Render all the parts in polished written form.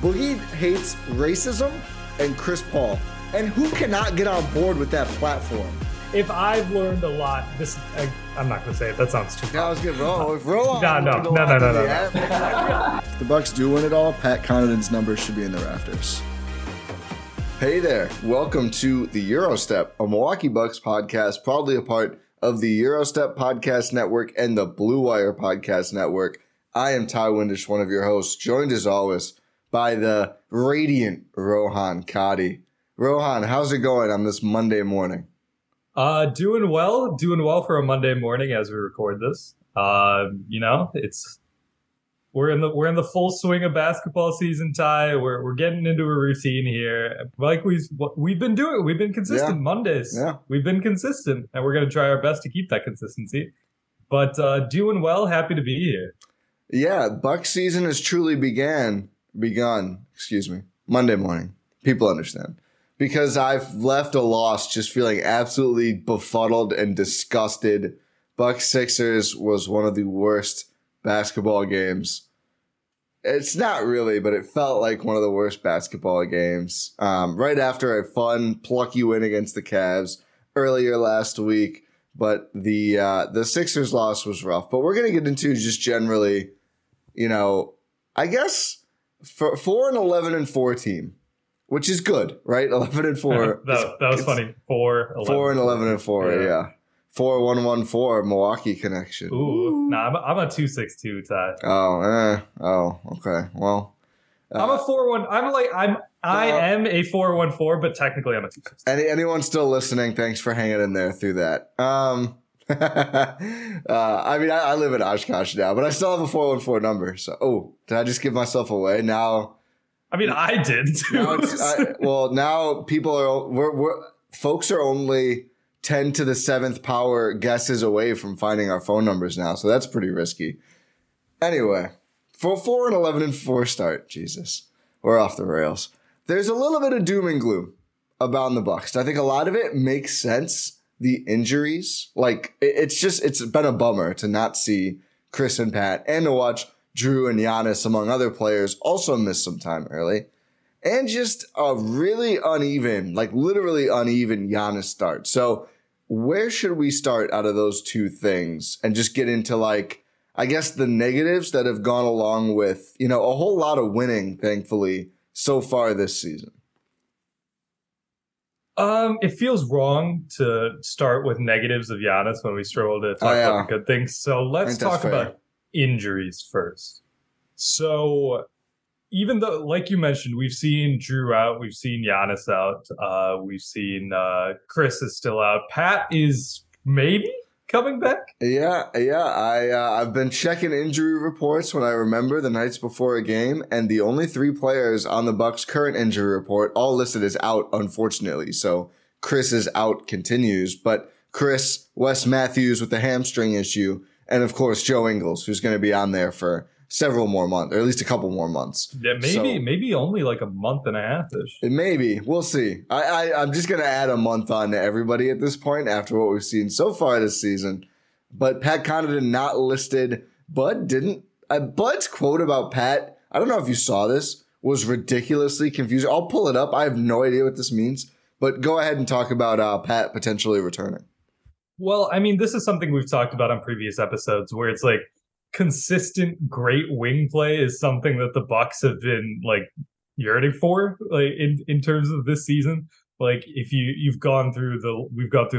Boogie hates racism and Chris Paul, and who cannot get on board with that platform? If I've learned a lot, I'm not going to say it. That sounds too bad. No. If the Bucks do win it all, Pat Connaughton's numbers should be in the rafters. Hey there. Welcome to The Eurostep, a Milwaukee Bucks podcast, proudly a part of the Eurostep Podcast Network and the Blue Wire Podcast Network. I am Ty Windisch, one of your hosts, joined as always by the radiant Rohan Kadi. Rohan, how's it going on this Monday morning? Doing well for a Monday morning as we record this. We're in the full swing of basketball season, Ty. We're getting into a routine here. Like we've been doing, we've been consistent Mondays. Yeah. We've been consistent, and we're going to try our best to keep that consistency. But doing well, happy to be here. Yeah, Bucks season has truly begun Monday morning. People understand. Because I've left a loss just feeling absolutely befuddled and disgusted. Bucks Sixers was one of the worst basketball games. It's not really, but it felt like one of the worst basketball games. Right after a fun, plucky win against the Cavs earlier last week. But the Sixers loss was rough. But we're going to get into just generally, I guess... For an 11-4 team, which is good, right? 11-4. that was funny. 4-11-4. Yeah. 4-1-1-4 Milwaukee connection. Ooh. Nah, I'm a 2-6-2 Ty. Oh. Okay. Well. I'm a 4-1. I am a 4-1-4, but technically I'm a 2-6-2. Anyone still listening? Thanks for hanging in there through that. I live in Oshkosh now, but I still have a 414 number. So, did I just give myself away? Now, I did too. Now people are folks are only 10 to the seventh power guesses away from finding our phone numbers now, so that's pretty risky. Anyway, for 4-11-4 start, Jesus, we're off the rails. There's a little bit of doom and gloom about the Bucks. I think a lot of it makes sense. The injuries, it's been a bummer to not see Chris and Pat and to watch Drew and Giannis, among other players, also miss some time early. And just a really literally uneven Giannis start. So where should we start out of those two things and just get into the negatives that have gone along with, a whole lot of winning, thankfully, so far this season? It feels wrong to start with negatives of Giannis when we struggle to talk about the good things. So let's talk about injuries first. So even though, like you mentioned, we've seen Drew out, we've seen Giannis out, we've seen Chris is still out. Pat is maybe coming back. Yeah. I've been checking injury reports when I remember the nights before a game, and the only three players on the Bucks' current injury report all listed as out, unfortunately. So Chris is out continues, but Wes Matthews with the hamstring issue, and of course Joe Ingles, who's going to be on there for several more months, or at least a couple more months. Yeah, maybe only a month and a half-ish. Maybe. We'll see. I'm just going to add a month on to everybody at this point after what we've seen so far this season. but Pat Connaughton not listed. Bud didn't. Bud's quote about Pat, I don't know if you saw this, was ridiculously confusing. I'll pull it up. I have no idea what this means. But go ahead and talk about Pat potentially returning. Well, I mean, this is something we've talked about on previous episodes where it's like consistent great wing play is something that the Bucks have been like yearning for, like in terms of this season. Like if you've gone through the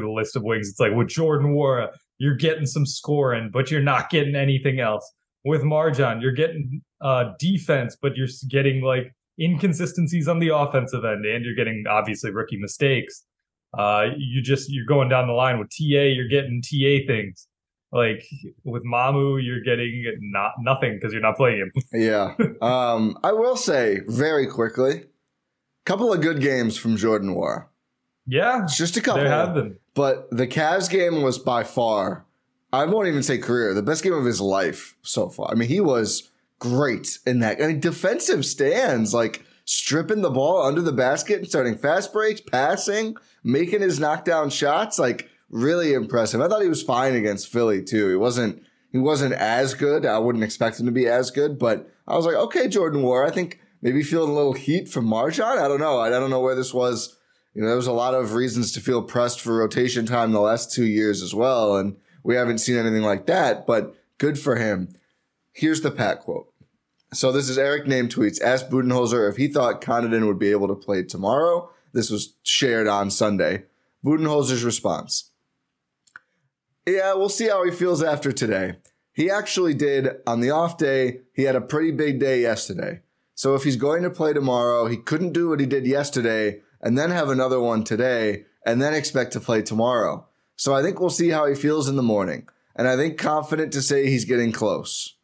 list of wings, it's like with Jordan Nwora, you're getting some scoring, but you're not getting anything else. With MarJon, you're getting defense, but you're getting like inconsistencies on the offensive end, and you're getting obviously rookie mistakes. You're going down the line with TA, you're getting TA things. Like with Mamu, you're getting nothing because you're not playing him. Yeah. I will say very quickly, couple of good games from Jordan Nwora. Yeah. It's just a couple. There have been. But the Cavs game was by far, I won't even say career, the best game of his life so far. I mean, he was great in that. I mean, defensive stands, like stripping the ball under the basket and starting fast breaks, passing, making his knockdown shots, like really impressive. I thought he was fine against Philly too. He wasn't as good. I wouldn't expect him to be as good, but I was like, okay, Jordan Nwora. I think maybe feeling a little heat from MarJon. I don't know. I don't know where this was. You know, there was a lot of reasons to feel pressed for rotation time the last 2 years as well, and we haven't seen anything like that. But good for him. Here's the Pat quote. So this is Eric Name tweets. Asked Budenholzer if he thought Connaughton would be able to play tomorrow. This was shared on Sunday. Budenholzer's response. Yeah, we'll see how he feels after today. He actually did on the off day. He had a pretty big day yesterday. So if he's going to play tomorrow, he couldn't do what he did yesterday and then have another one today and then expect to play tomorrow. So I think we'll see how he feels in the morning. And I think confident to say he's getting close.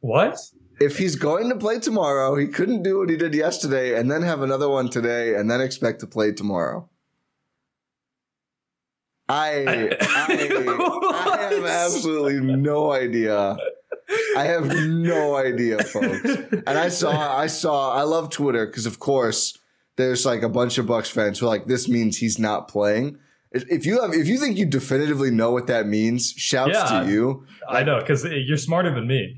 What? If he's going to play tomorrow, he couldn't do what he did yesterday and then have another one today and then expect to play tomorrow. I have absolutely no idea. I have no idea, folks. And I love Twitter because, of course, there's like a bunch of Bucks fans who are like, this means he's not playing. If you think you definitively know what that means, shouts to you. Like, I know, because you're smarter than me.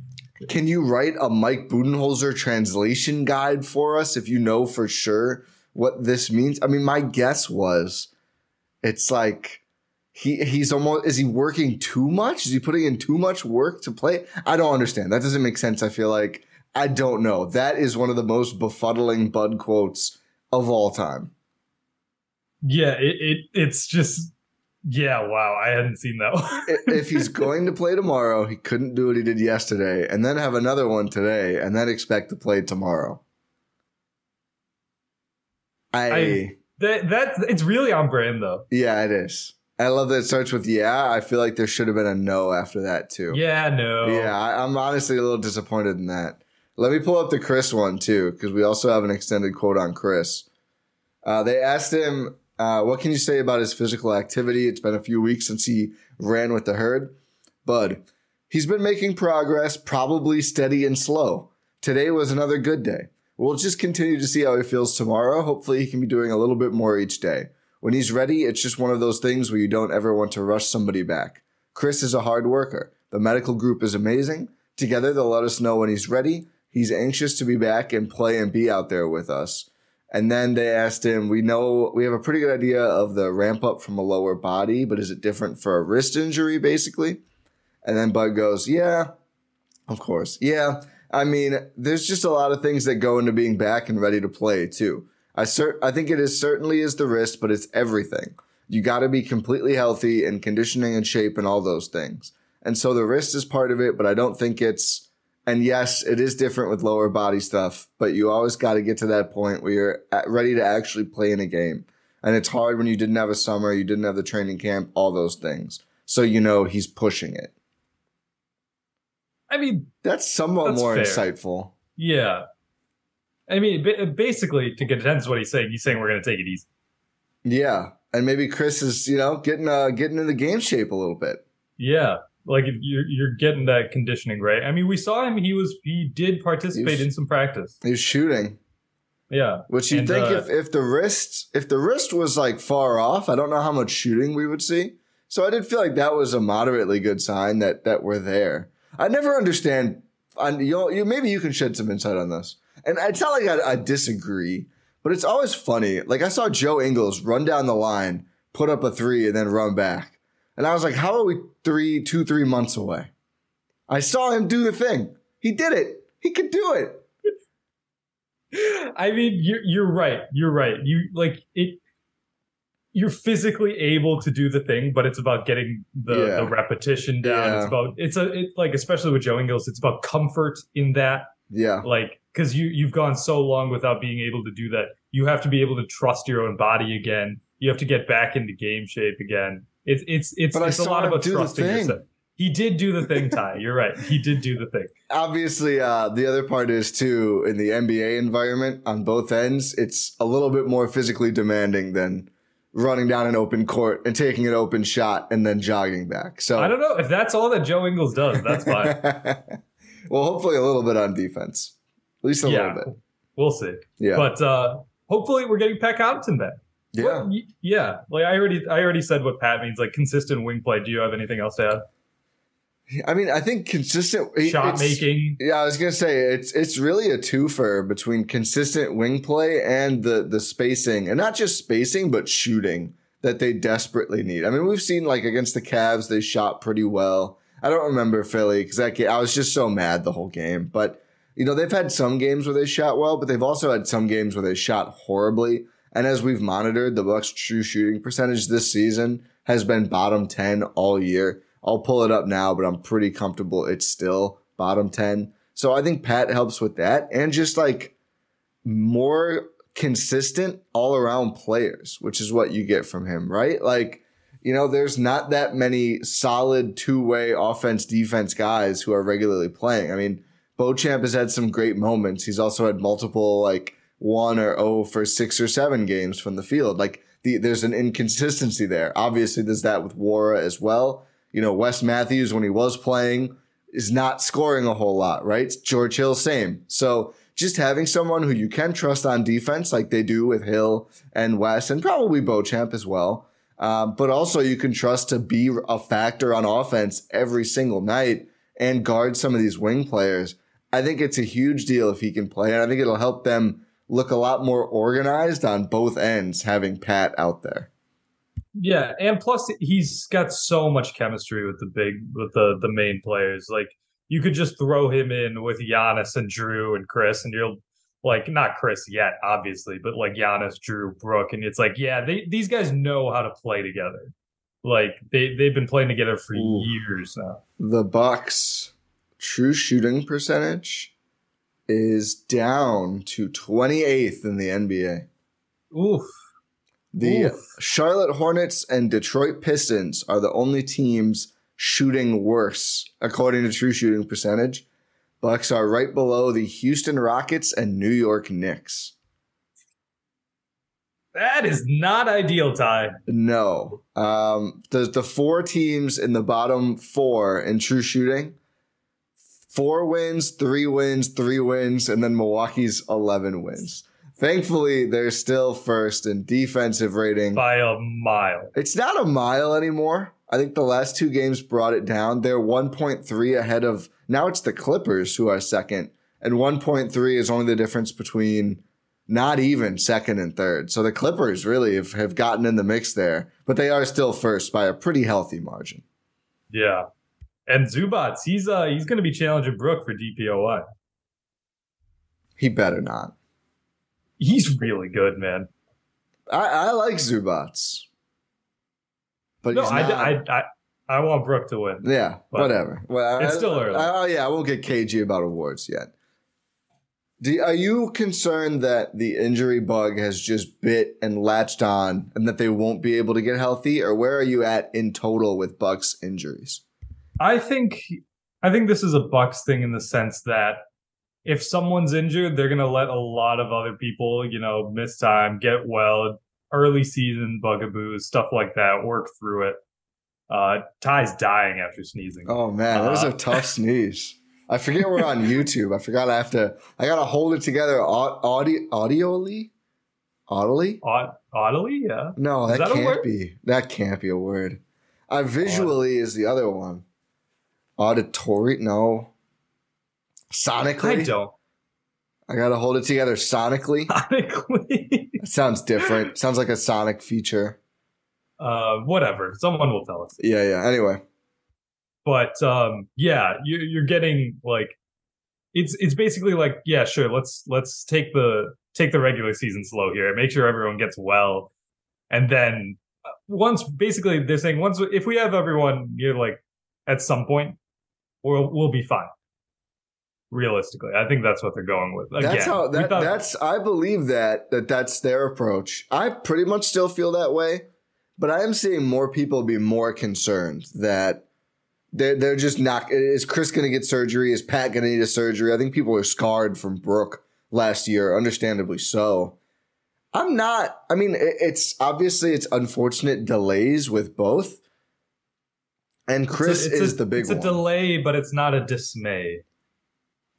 Can you write a Mike Budenholzer translation guide for us if you know for sure what this means? I mean, my guess was it's like he's almost – is he working too much? Is he putting in too much work to play? I don't understand. That doesn't make sense, I feel like. I don't know. That is one of the most befuddling Bud quotes of all time. Yeah, it's just – yeah, wow, I hadn't seen that one. If he's going to play tomorrow, he couldn't do what he did yesterday, and then have another one today, and then expect to play tomorrow. It's really on brand, though. Yeah, it is. I love that it starts with yeah. I feel like there should have been a no after that, too. Yeah, no. Yeah, I'm honestly a little disappointed in that. Let me pull up the Chris one, too, because we also have an extended quote on Chris. They asked him... what can you say about his physical activity? It's been a few weeks since he ran with the herd. Bud, he's been making progress, probably steady and slow. Today was another good day. We'll just continue to see how he feels tomorrow. Hopefully he can be doing a little bit more each day. When he's ready, it's just one of those things where you don't ever want to rush somebody back. Chris is a hard worker. The medical group is amazing. Together, they'll let us know when he's ready. He's anxious to be back and play and be out there with us. And then they asked him, we know we have a pretty good idea of the ramp up from a lower body, but is it different for a wrist injury, basically? And then Bud goes, yeah, of course. Yeah, I mean, there's just a lot of things that go into being back and ready to play, too. I think it is certainly is the wrist, but it's everything. You got to be completely healthy and conditioning and shape and all those things. And so the wrist is part of it, but I don't think it's... And yes, it is different with lower body stuff, but you always got to get to that point where you're ready to actually play in a game. And it's hard when you didn't have a summer, you didn't have the training camp, all those things. So, you know, he's pushing it. I mean, that's more fair. Insightful. Yeah. I mean, basically, to contend what he's saying we're going to take it easy. Yeah. And maybe Chris is, you know, getting into game shape a little bit. Yeah. Like you're getting that conditioning, right? I mean, we saw him. He did participate in some practice. He was shooting. Yeah. Which you'd think if the wrist was like far off, I don't know how much shooting we would see. So I did feel like that was a moderately good sign that we're there. I never understand. Maybe you can shed some insight on this. And it's not like I disagree, but it's always funny. Like I saw Joe Ingles run down the line, put up a three, and then run back. And I was like, how are we three months away? I saw him do the thing. He did it. He could do it. I mean, you're right. You're right. You like it. You're physically able to do the thing, but it's about getting the repetition down. Yeah. Especially with Joe Ingles, it's about comfort in that. Yeah. Like, because you've gone so long without being able to do that. You have to be able to trust your own body again. You have to get back into game shape again. It's a lot about trusting yourself. He did do the thing, Ty. You're right. He did do the thing. Obviously, the other part is, too, in the NBA environment on both ends, it's a little bit more physically demanding than running down an open court and taking an open shot and then jogging back. So I don't know if that's all that Joe Ingles does. That's fine. Well, hopefully a little bit on defense. At least a little bit. We'll see. Yeah. But hopefully we're getting Pat Connaughton back. Yeah. Well, yeah. Like I already said what Pat means, like consistent wing play. Do you have anything else to add? I mean, I think consistent shot making. Yeah, I was going to say it's really a twofer between consistent wing play and the spacing, and not just spacing, but shooting that they desperately need. I mean, we've seen like against the Cavs, they shot pretty well. I don't remember Philly because I was just so mad the whole game. But, you know, they've had some games where they shot well, but they've also had some games where they shot horribly. And as we've monitored, the Bucks' true shooting percentage this season has been bottom 10 all year. I'll pull it up now, but I'm pretty comfortable it's still bottom 10. So I think Pat helps with that and just like more consistent all-around players, which is what you get from him, right? Like, you know, there's not that many solid two-way offense-defense guys who are regularly playing. I mean, Beauchamp has had some great moments. He's also had multiple like 1 or 0 for 6 or 7 games from the field. Like there's an inconsistency there. Obviously, there's that with Nwora as well. You know, Wes Matthews, when he was playing, is not scoring a whole lot, right? George Hill, same. So just having someone who you can trust on defense like they do with Hill and Wes and probably Beauchamp as well. But also you can trust to be a factor on offense every single night and guard some of these wing players. I think it's a huge deal if he can play. And I think it'll help them look a lot more organized on both ends having Pat out there. Yeah, and plus he's got so much chemistry with the main players. Like you could just throw him in with Giannis and Drew and Chris, and you'll like not Chris yet, obviously, but like Giannis, Drew, Brook, and it's like these guys know how to play together. Like they've been playing together for years now. The Bucks' true shooting percentage is down to 28th in the NBA. Oof. Charlotte Hornets and Detroit Pistons are the only teams shooting worse, according to true shooting percentage. Bucks are right below the Houston Rockets and New York Knicks. That is not ideal, Ty. No. The 4 teams in the bottom 4 in true shooting, 4 wins, 3 wins, 3 wins, and then Milwaukee's 11 wins. Thankfully, they're still first in defensive rating. By a mile. It's not a mile anymore. I think the last 2 games brought it down. They're 1.3 ahead of, now it's the Clippers who are second. And 1.3 is only the difference between not even second and third. So the Clippers really have gotten in the mix there. But they are still first by a pretty healthy margin. Yeah. And Zubats, he's going to be challenging Brook for DPOY. He better not. He's really good, man. I like Zubats. But no, I want Brook to win. Yeah, whatever. Well, it's still early. I won't get cagey about awards yet. Are you concerned that the injury bug has just bit and latched on and that they won't be able to get healthy? Or where are you at in total with Bucks injuries? I think this is a Bucks thing in the sense that if someone's injured, they're going to let a lot of other people, you know, miss time, get well, early season bugaboos, stuff like that, work through it. Ty's dying after sneezing. Oh, man, that was a tough sneeze. I forget we're on YouTube. I forgot I got to hold it together audibly? Yeah. No, that can't be a word. Visually is the other one. Auditory? No. Sonically? I don't. I got to hold it together sonically. Sonically? That sounds different. Sounds like a sonic feature. Whatever. Someone will tell us. Yeah, yeah. Anyway. But, yeah, you're getting, like, it's basically like, yeah, sure, let's take the regular season slow here. Make sure everyone gets well. And then once, basically, they're saying once if we have everyone near, like, at some point, we'll be fine. Realistically, I think that's what they're going with. Again, I believe that's their approach. I pretty much still feel that way, but I am seeing more people be more concerned that they're just not. Is Chris going to get surgery? Is Pat going to need a surgery? I think people are scarred from Brook last year, understandably so. I'm not. I mean, it's unfortunate delays with both, and Chris is the big one. It's a delay, but it's not a dismay.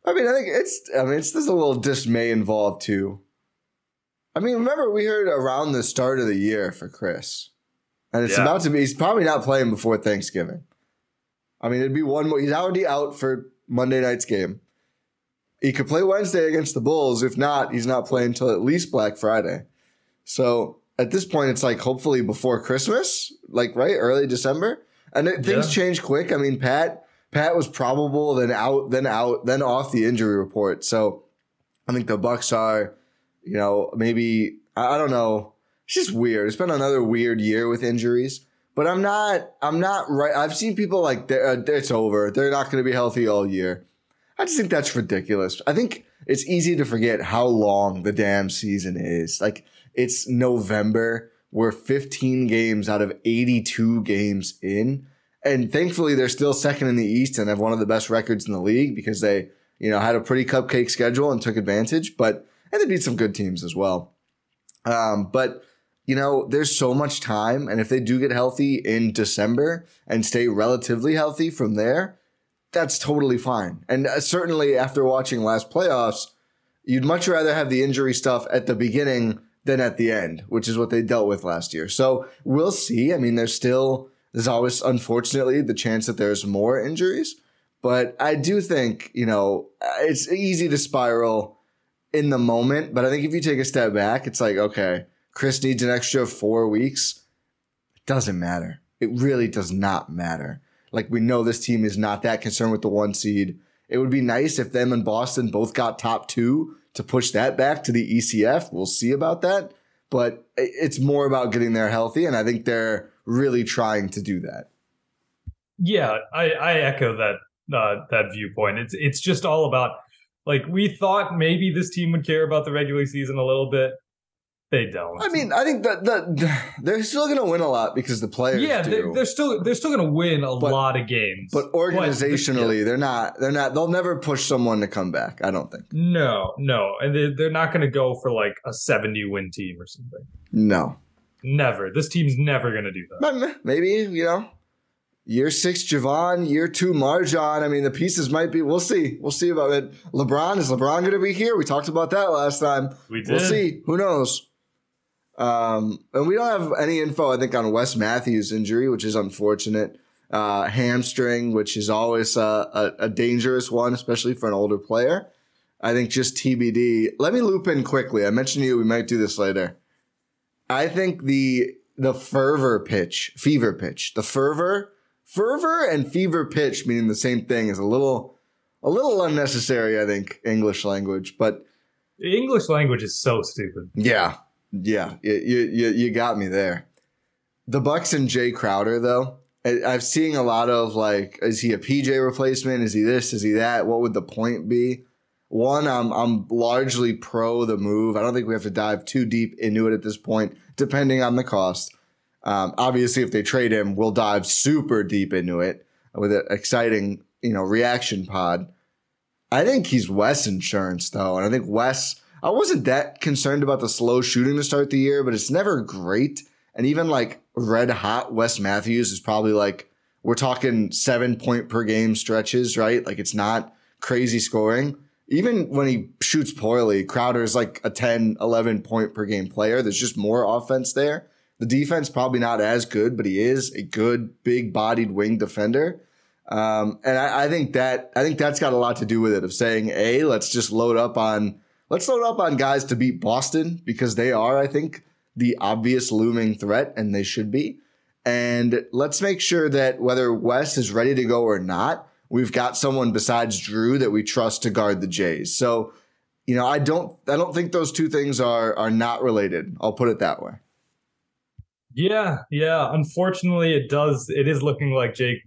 I mean, I think there's a little dismay involved too. I mean, remember we heard around the start of the year for Chris, and it's about to be. He's probably not playing before Thanksgiving. I mean, it'd be one more. He's already out for Monday night's game. He could play Wednesday against the Bulls. If not, he's not playing until at least Black Friday. So at this point, it's like hopefully before Christmas, like right early December, and things change quick. I mean, Pat was probable, then off the injury report. So I think the Bucks are, you know, maybe, I don't know. It's just weird. It's been another weird year with injuries, but I'm not right. I've seen people like, it's over. They're not going to be healthy all year. I just think that's ridiculous. I think it's easy to forget how long the damn season is. Like, it's November. We're 15 games out of 82 games in. And thankfully, they're still second in the East and have one of the best records in the league because they, you know, had a pretty cupcake schedule and took advantage. But and they beat some good teams as well. But, you know, there's so much time. And if they do get healthy in December and stay relatively healthy from there, that's totally fine. And certainly after watching last playoffs, you'd much rather have the injury stuff at the beginning than at the end, which is what they dealt with last year. So we'll see. I mean, there's always, unfortunately, the chance that there's more injuries. But I do think, you know, it's easy to spiral in the moment. But I think if you take a step back, it's like, okay, Chris needs an extra 4 weeks. It doesn't matter. It really does not matter. Like, we know this team is not that concerned with the 1 seed. It would be nice if them and Boston both got top 2 to push that back to the ECF. We'll see about that. But it's more about getting there healthy. And I think they're really trying to do that. Yeah, I echo that viewpoint. It's just all about, like, we thought maybe this team would care about the regular season a little bit. They don't. I mean, I think that they're still going to win a lot because the players do. They're still going to win a lot of games. But organizationally, they're not. They'll never push someone to come back. I don't think. No, and they're not going to go for like a 70-win team or something. No. Never. This team's never going to do that. Maybe, you know, year 6, Javon, year 2, MarJon. I mean, the pieces might be, we'll see. We'll see about it. LeBron, is LeBron going to be here? We talked about that last time. We did. We'll see. Who knows? And we don't have any info, I think, on Wes Matthews' injury, which is unfortunate. Hamstring, which is always a dangerous one, especially for an older player. I think just TBD. Let me loop in quickly. I mentioned to you we might do this later. I think the fervor and fever pitch meaning the same thing is a little unnecessary. I think English language, but the English language is so stupid. Yeah, you got me there. The Bucks and Jay Crowder though, I'm seeing a lot of like, is he a PJ replacement? Is he this? Is he that? What would the point be? One, I'm largely pro the move. I don't think we have to dive too deep into it at this point, depending on the cost. Obviously, if they trade him, we'll dive super deep into it with an exciting, you know, reaction pod. I think he's Wes insurance, though. And I think Wes, I wasn't that concerned about the slow shooting to start the year, but it's never great. And even like red hot Wes Matthews is probably like, we're talking 7 point per game stretches, right? Like it's not crazy scoring. Even when he shoots poorly, Crowder is like a 10, 11 point per game player. There's just more offense there. The defense probably not as good, but he is a good big-bodied wing defender. And I think that's got a lot to do with it, of saying, hey, let's load up on guys to beat Boston, because they are, I think, the obvious looming threat, and they should be. And let's make sure that whether Wes is ready to go or not, we've got someone besides Drew that we trust to guard the Jays. So, you know, I don't think those two things are not related. I'll put it that way. Yeah. Unfortunately, it is looking like Jay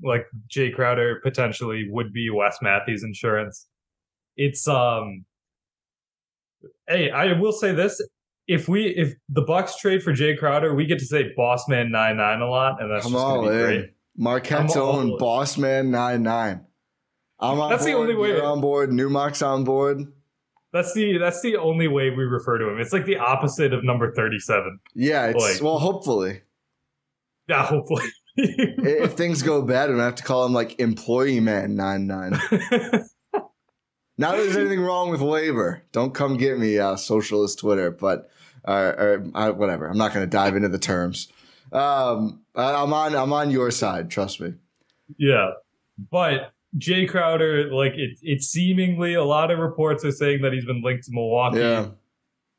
Crowder potentially would be Wes Matthews' insurance. It's hey, I will say this. If the Bucks trade for Jay Crowder, we get to say Bossman 99 a lot, and that's come just gonna be great. Marquette's own Bossman 99. I'm on that's board, the only way. You're on board. Newmark's on board. That's the only way we refer to him. It's like the opposite of number 37. Yeah, it's like, well, hopefully. Yeah, hopefully. If things go bad, I'm gonna have to call him like Employee Man 99. Not that there's anything wrong with labor. Don't come get me, socialist Twitter. But whatever. I'm not going to dive into the terms. I'm on your side. Trust me. Yeah, but Jay Crowder, like it's seemingly a lot of reports are saying that he's been linked to Milwaukee. Yeah,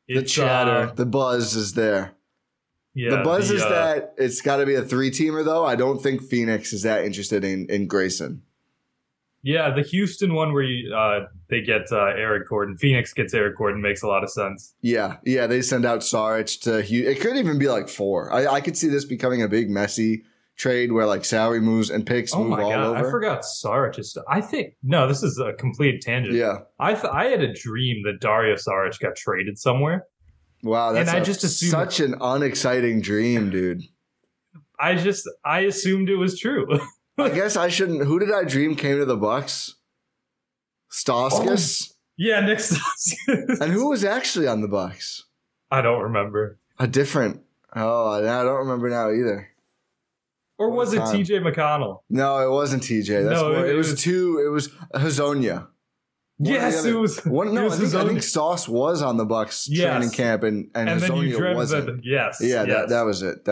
the chatter, the buzz is there. Yeah, the buzz is that it's got to be a 3-teamer though. I don't think Phoenix is that interested in Grayson. Yeah, the Houston one where they get Eric Gordon. Phoenix gets Eric Gordon makes a lot of sense. Yeah, they send out Saric to Houston. It could even be like 4. I could see this becoming a big messy trade where like salary moves and picks move all over. I forgot Saric is. This is a complete tangent. Yeah, I had a dream that Dario Saric got traded somewhere. Wow, that's such an unexciting dream, dude. I assumed it was true. I guess I shouldn't. Who did I dream came to the Bucks? Stauskas? Oh, yeah, Nick Stauskas. And who was actually on the Bucks? I don't remember. I don't remember now either. Or was it TJ McConnell? No, it wasn't TJ. It was Hazonia. Yes, it was. I think Staus was on the Bucks training camp and Hazonia wasn't. Yes. Yeah, yes. That was it.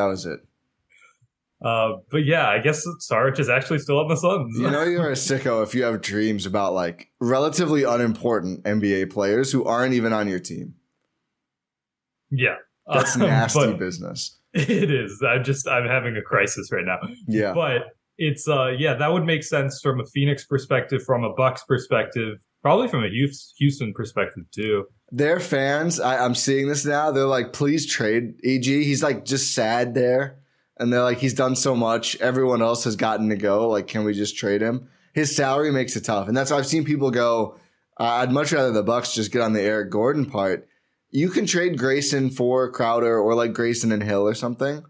But yeah, I guess Saric is actually still on the Suns. You know you're a sicko if you have dreams about like relatively unimportant NBA players who aren't even on your team. Yeah. That's nasty business. It is. I'm having a crisis right now. Yeah. But it's, that would make sense from a Phoenix perspective, from a Bucks perspective, probably from a Houston perspective too. Their fans, I'm seeing this now, they're like, please trade EG. He's like just sad there. And they're like, he's done so much. Everyone else has gotten to go. Like, can we just trade him? His salary makes it tough. And that's why I've seen people go, I'd much rather the Bucks just get on the Eric Gordon part. You can trade Grayson for Crowder or like Grayson and Hill or something.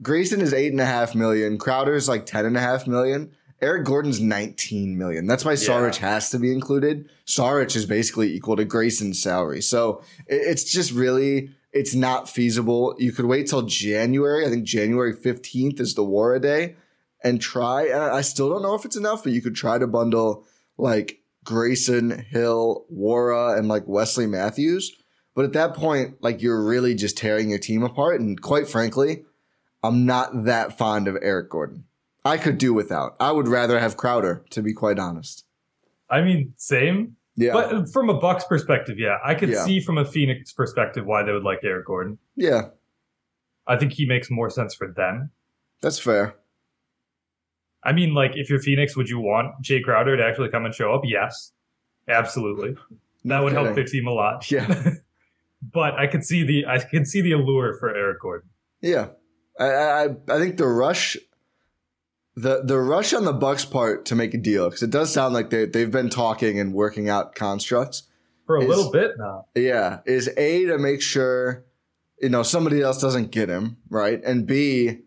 Grayson is $8.5 million. Crowder's like $10.5 million. Eric Gordon's $19 million. That's why Saric has to be included. Saric is basically equal to Grayson's salary. So it's just really... It's not feasible. You could wait till January. I think January 15th is the Nwora day and try. And I still don't know if it's enough, but you could try to bundle like Grayson, Hill, Nwora, and like Wesley Matthews. But at that point, like you're really just tearing your team apart. And quite frankly, I'm not that fond of Eric Gordon. I could do without. I would rather have Crowder, to be quite honest. I mean, same. Yeah. But from a Bucks perspective, yeah, I could see from a Phoenix perspective why they would like Eric Gordon. Yeah. I think he makes more sense for them. That's fair. I mean, like, if you're Phoenix, would you want Jay Crowder to actually come and show up? Yes, absolutely. That would help their team a lot. Yeah. But I could see the allure for Eric Gordon. Yeah. I think the rush... The rush on the Bucks part to make a deal, because it does sound like they've been talking and working out constructs for a little bit now. Yeah, is A, to make sure somebody else doesn't get him, right? And B,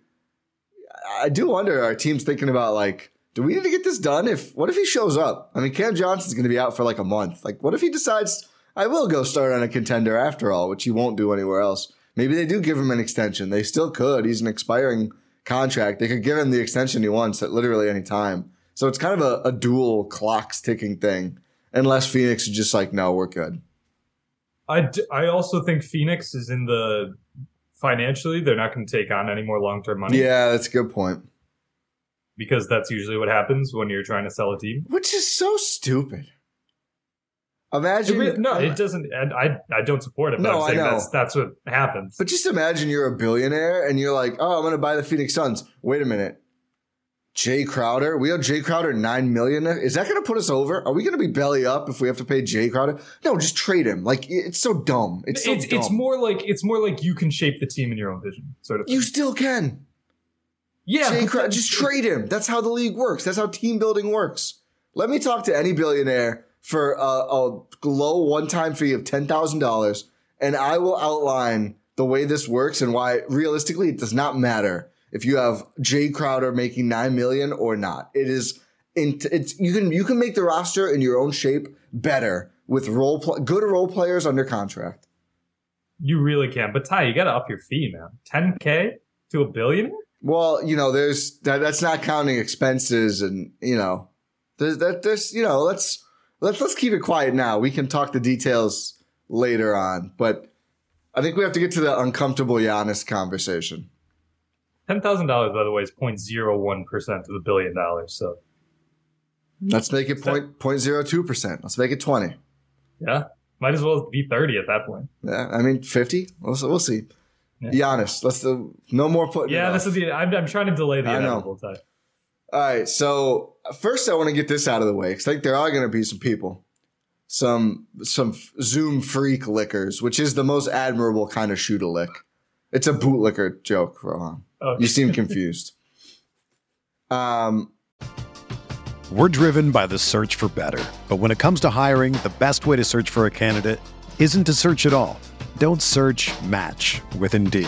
I do wonder, our team's thinking about like, do we need to get this done? What if he shows up? I mean, Cam Johnson's going to be out for like a month. Like, what if he decides I will go start on a contender after all, which he won't do anywhere else? Maybe they do give him an extension. They still could. He's an expiring contract. They could give him the extension he wants at literally any time. So it's kind of a dual clocks ticking thing, unless Phoenix is just like, no, we're good. I also think Phoenix is in the financially, they're not going to take on any more long-term money. Yeah, that's a good point. Because that's usually what happens when you're trying to sell a team. Which is so stupid. Imagine it doesn't. And I don't support it, but I'm saying that's what happens. But just imagine you're a billionaire and you're like, oh, I'm going to buy the Phoenix Suns. Wait a minute. Jay Crowder? We owe Jay Crowder $9 million. Is that going to put us over? Are we going to be belly up if we have to pay Jay Crowder? No, just trade him. Like, it's so dumb. It's so dumb. It's more like you can shape the team in your own vision, sort of thing. You still can. Yeah. Jay Crowder, just trade him. That's how the league works. That's how team building works. Let me talk to any billionaire for a low one-time fee of $10,000, and I will outline the way this works and why, realistically, it does not matter if you have Jay Crowder making $9 million or not. You can make the roster in your own shape better with good role players under contract. You really can. But, Ty, you got to up your fee, man. $10K to a billion? Well, there's that's not counting expenses and, let's keep it quiet now. We can talk the details later on. But I think we have to get to the uncomfortable Giannis conversation. $10,000, by the way, is 0.01% of $1 billion. So let's make it 0.02%. Let's make it 20. Yeah, might as well be 30 at that point. Yeah, 50. We'll see. Yeah. Giannis, no more putting. Yeah, this is the. I'm trying to delay the inevitable time. All right, so first I want to get this out of the way because I think there are going to be some people, some Zoom freak lickers, which is the most admirable kind of shoe to lick. It's a bootlicker joke, Rohan. Okay. You seem confused. We're driven by the search for better. But when it comes to hiring, the best way to search for a candidate isn't to search at all. Don't search, match with Indeed.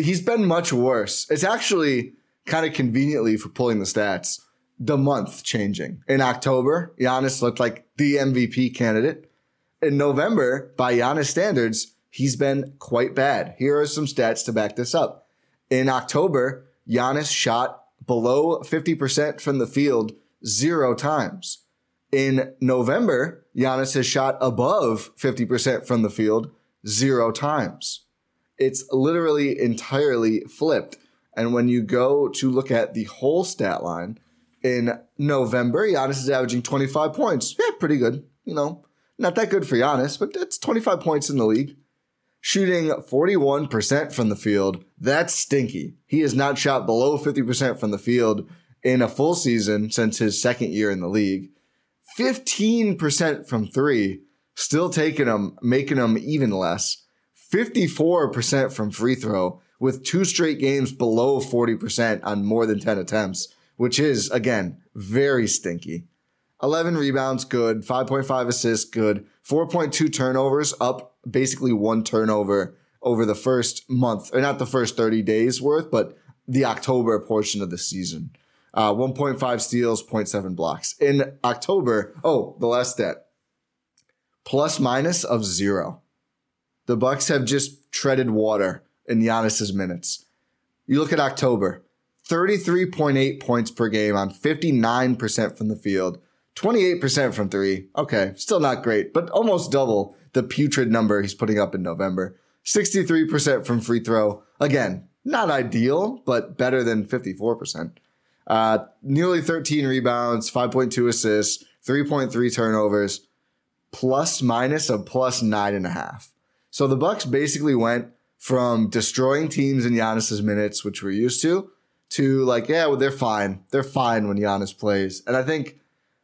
He's been much worse. It's actually kind of conveniently for pulling the stats, the month changing. In October, Giannis looked like the MVP candidate. In November, by Giannis standards, he's been quite bad. Here are some stats to back this up. In October, Giannis shot below 50% from the field 0 times. In November, Giannis has shot above 50% from the field 0 times. It's literally entirely flipped. And when you go to look at the whole stat line, in November, Giannis is averaging 25 points. Yeah, pretty good. Not that good for Giannis, but that's 25 points in the league. Shooting 41% from the field, that's stinky. He has not shot below 50% from the field in a full season since his second year in the league. 15% from three, still taking them, making them even less. 54% from free throw with 2 straight games below 40% on more than 10 attempts, which is, again, very stinky. 11 rebounds, good. 5.5 assists, good. 4.2 turnovers, up basically 1 turnover over the first month, or not the first 30 days worth, but the October portion of the season. 1.5 steals, 0.7 blocks. In October, the last stat, plus minus of 0. The Bucks have just treaded water in Giannis's minutes. You look at October, 33.8 points per game on 59% from the field, 28% from three. Okay, still not great, but almost double the putrid number he's putting up in November. 63% from free throw. Again, not ideal, but better than 54%. Nearly 13 rebounds, 5.2 assists, 3.3 turnovers, plus minus of plus 9.5. So the Bucks basically went from destroying teams in Giannis's minutes, which we're used to like, yeah, well, they're fine. They're fine when Giannis plays. And I think,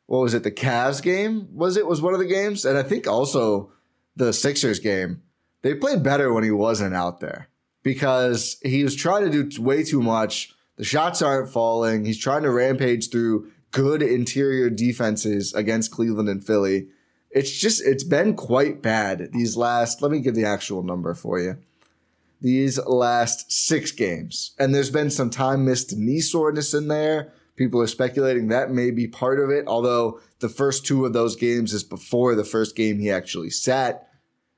what was it, the Cavs game? Was one of the games? And I think also the Sixers game. They played better when he wasn't out there because he was trying to do way too much. The shots aren't falling. He's trying to rampage through good interior defenses against Cleveland and Philly. It's been quite bad these last, let me give the actual number for you. These last 6 games. And there's been some time missed knee soreness in there. People are speculating that may be part of it, although the first 2 of those games is before the first game he actually sat.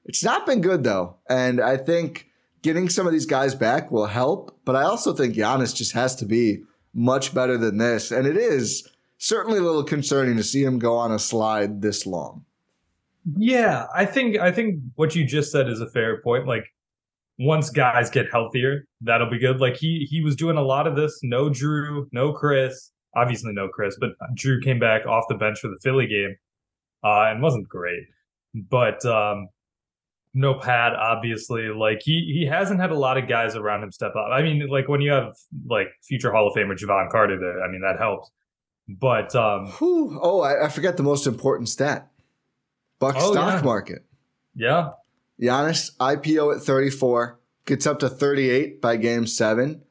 It's not been good, though. And I think getting some of these guys back will help. But I also think Giannis just has to be much better than this. And it is certainly a little concerning to see him go on a slide this long. Yeah, I think what you just said is a fair point. Like, once guys get healthier, that'll be good. Like, he was doing a lot of this. No Drew, no Chris. Obviously no Chris, but Drew came back off the bench for the Philly game and wasn't great. But no Pat, obviously. Like, he hasn't had a lot of guys around him step up. I mean, like, when you have, like, future Hall of Famer Javon Carter there, I mean, that helps. But I forgot the most important stat. Bucks stock market. Yeah. Giannis, IPO at 34, gets up to 38 by game 7,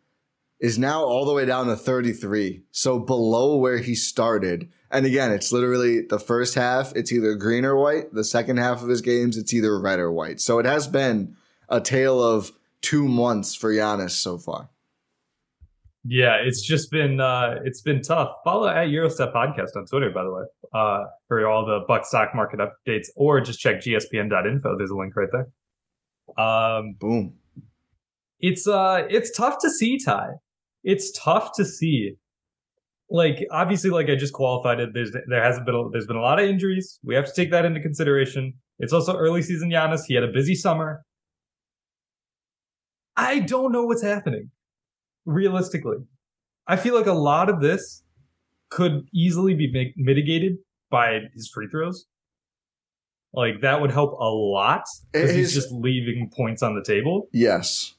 is now all the way down to 33, so below where he started. And again, it's literally the first half, it's either green or white. The second half of his games, it's either red or white. So it has been a tale of 2 months for Giannis so far. Yeah, it's just been it's been tough. Follow at Eurostep Podcast on Twitter, by the way, for all the Buck stock market updates, or just check gspn.info. There's a link right there. Boom. It's tough to see, Ty. It's tough to see. Like, obviously, like I just qualified it. There's been a lot of injuries. We have to take that into consideration. It's also early season Giannis. He had a busy summer. I don't know what's happening. Realistically, I feel like a lot of this could easily be mitigated by his free throws. Like, that would help a lot because he's just leaving points on the table. Yes.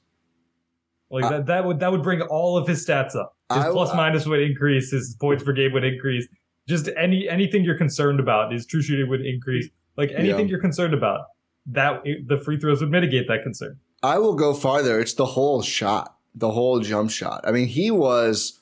Like, that would bring all of his stats up. His plus-minus would increase. His points per game would increase. Just anything you're concerned about. His true shooting would increase. Like, anything you're concerned about, the free throws would mitigate that concern. I will go farther. It's the whole shot. The whole jump shot. I mean, he was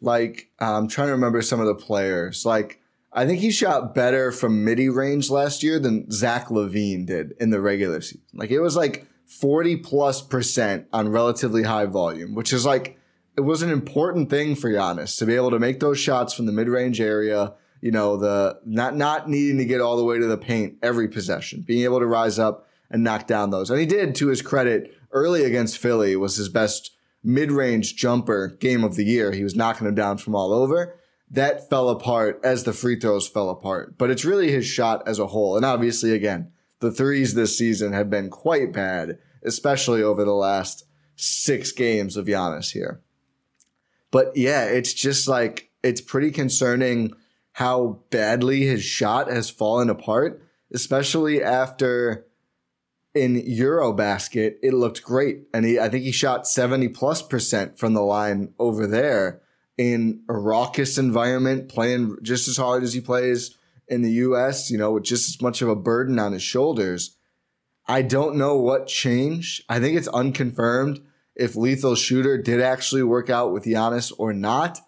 like, I'm trying to remember some of the players. Like, I think he shot better from midi range last year than Zach LaVine did in the regular season. Like, it was like 40+% on relatively high volume, which is like, it was an important thing for Giannis to be able to make those shots from the mid range area. You know, the not needing to get all the way to the paint every possession, being able to rise up and knock down those. And he did, to his credit, early against Philly was his best mid-range jumper game of the year. He was knocking them down from all over. That fell apart as the free throws fell apart. But it's really his shot as a whole. And obviously, again, the threes this season have been quite bad, especially over the last 6 games of Giannis here. But yeah, it's just like, it's pretty concerning how badly his shot has fallen apart, especially after... in Eurobasket, it looked great. And I think he shot 70+% from the line over there in a raucous environment, playing just as hard as he plays in the U.S., you know, with just as much of a burden on his shoulders. I don't know what changed. I think it's unconfirmed if Lethal Shooter did actually work out with Giannis or not.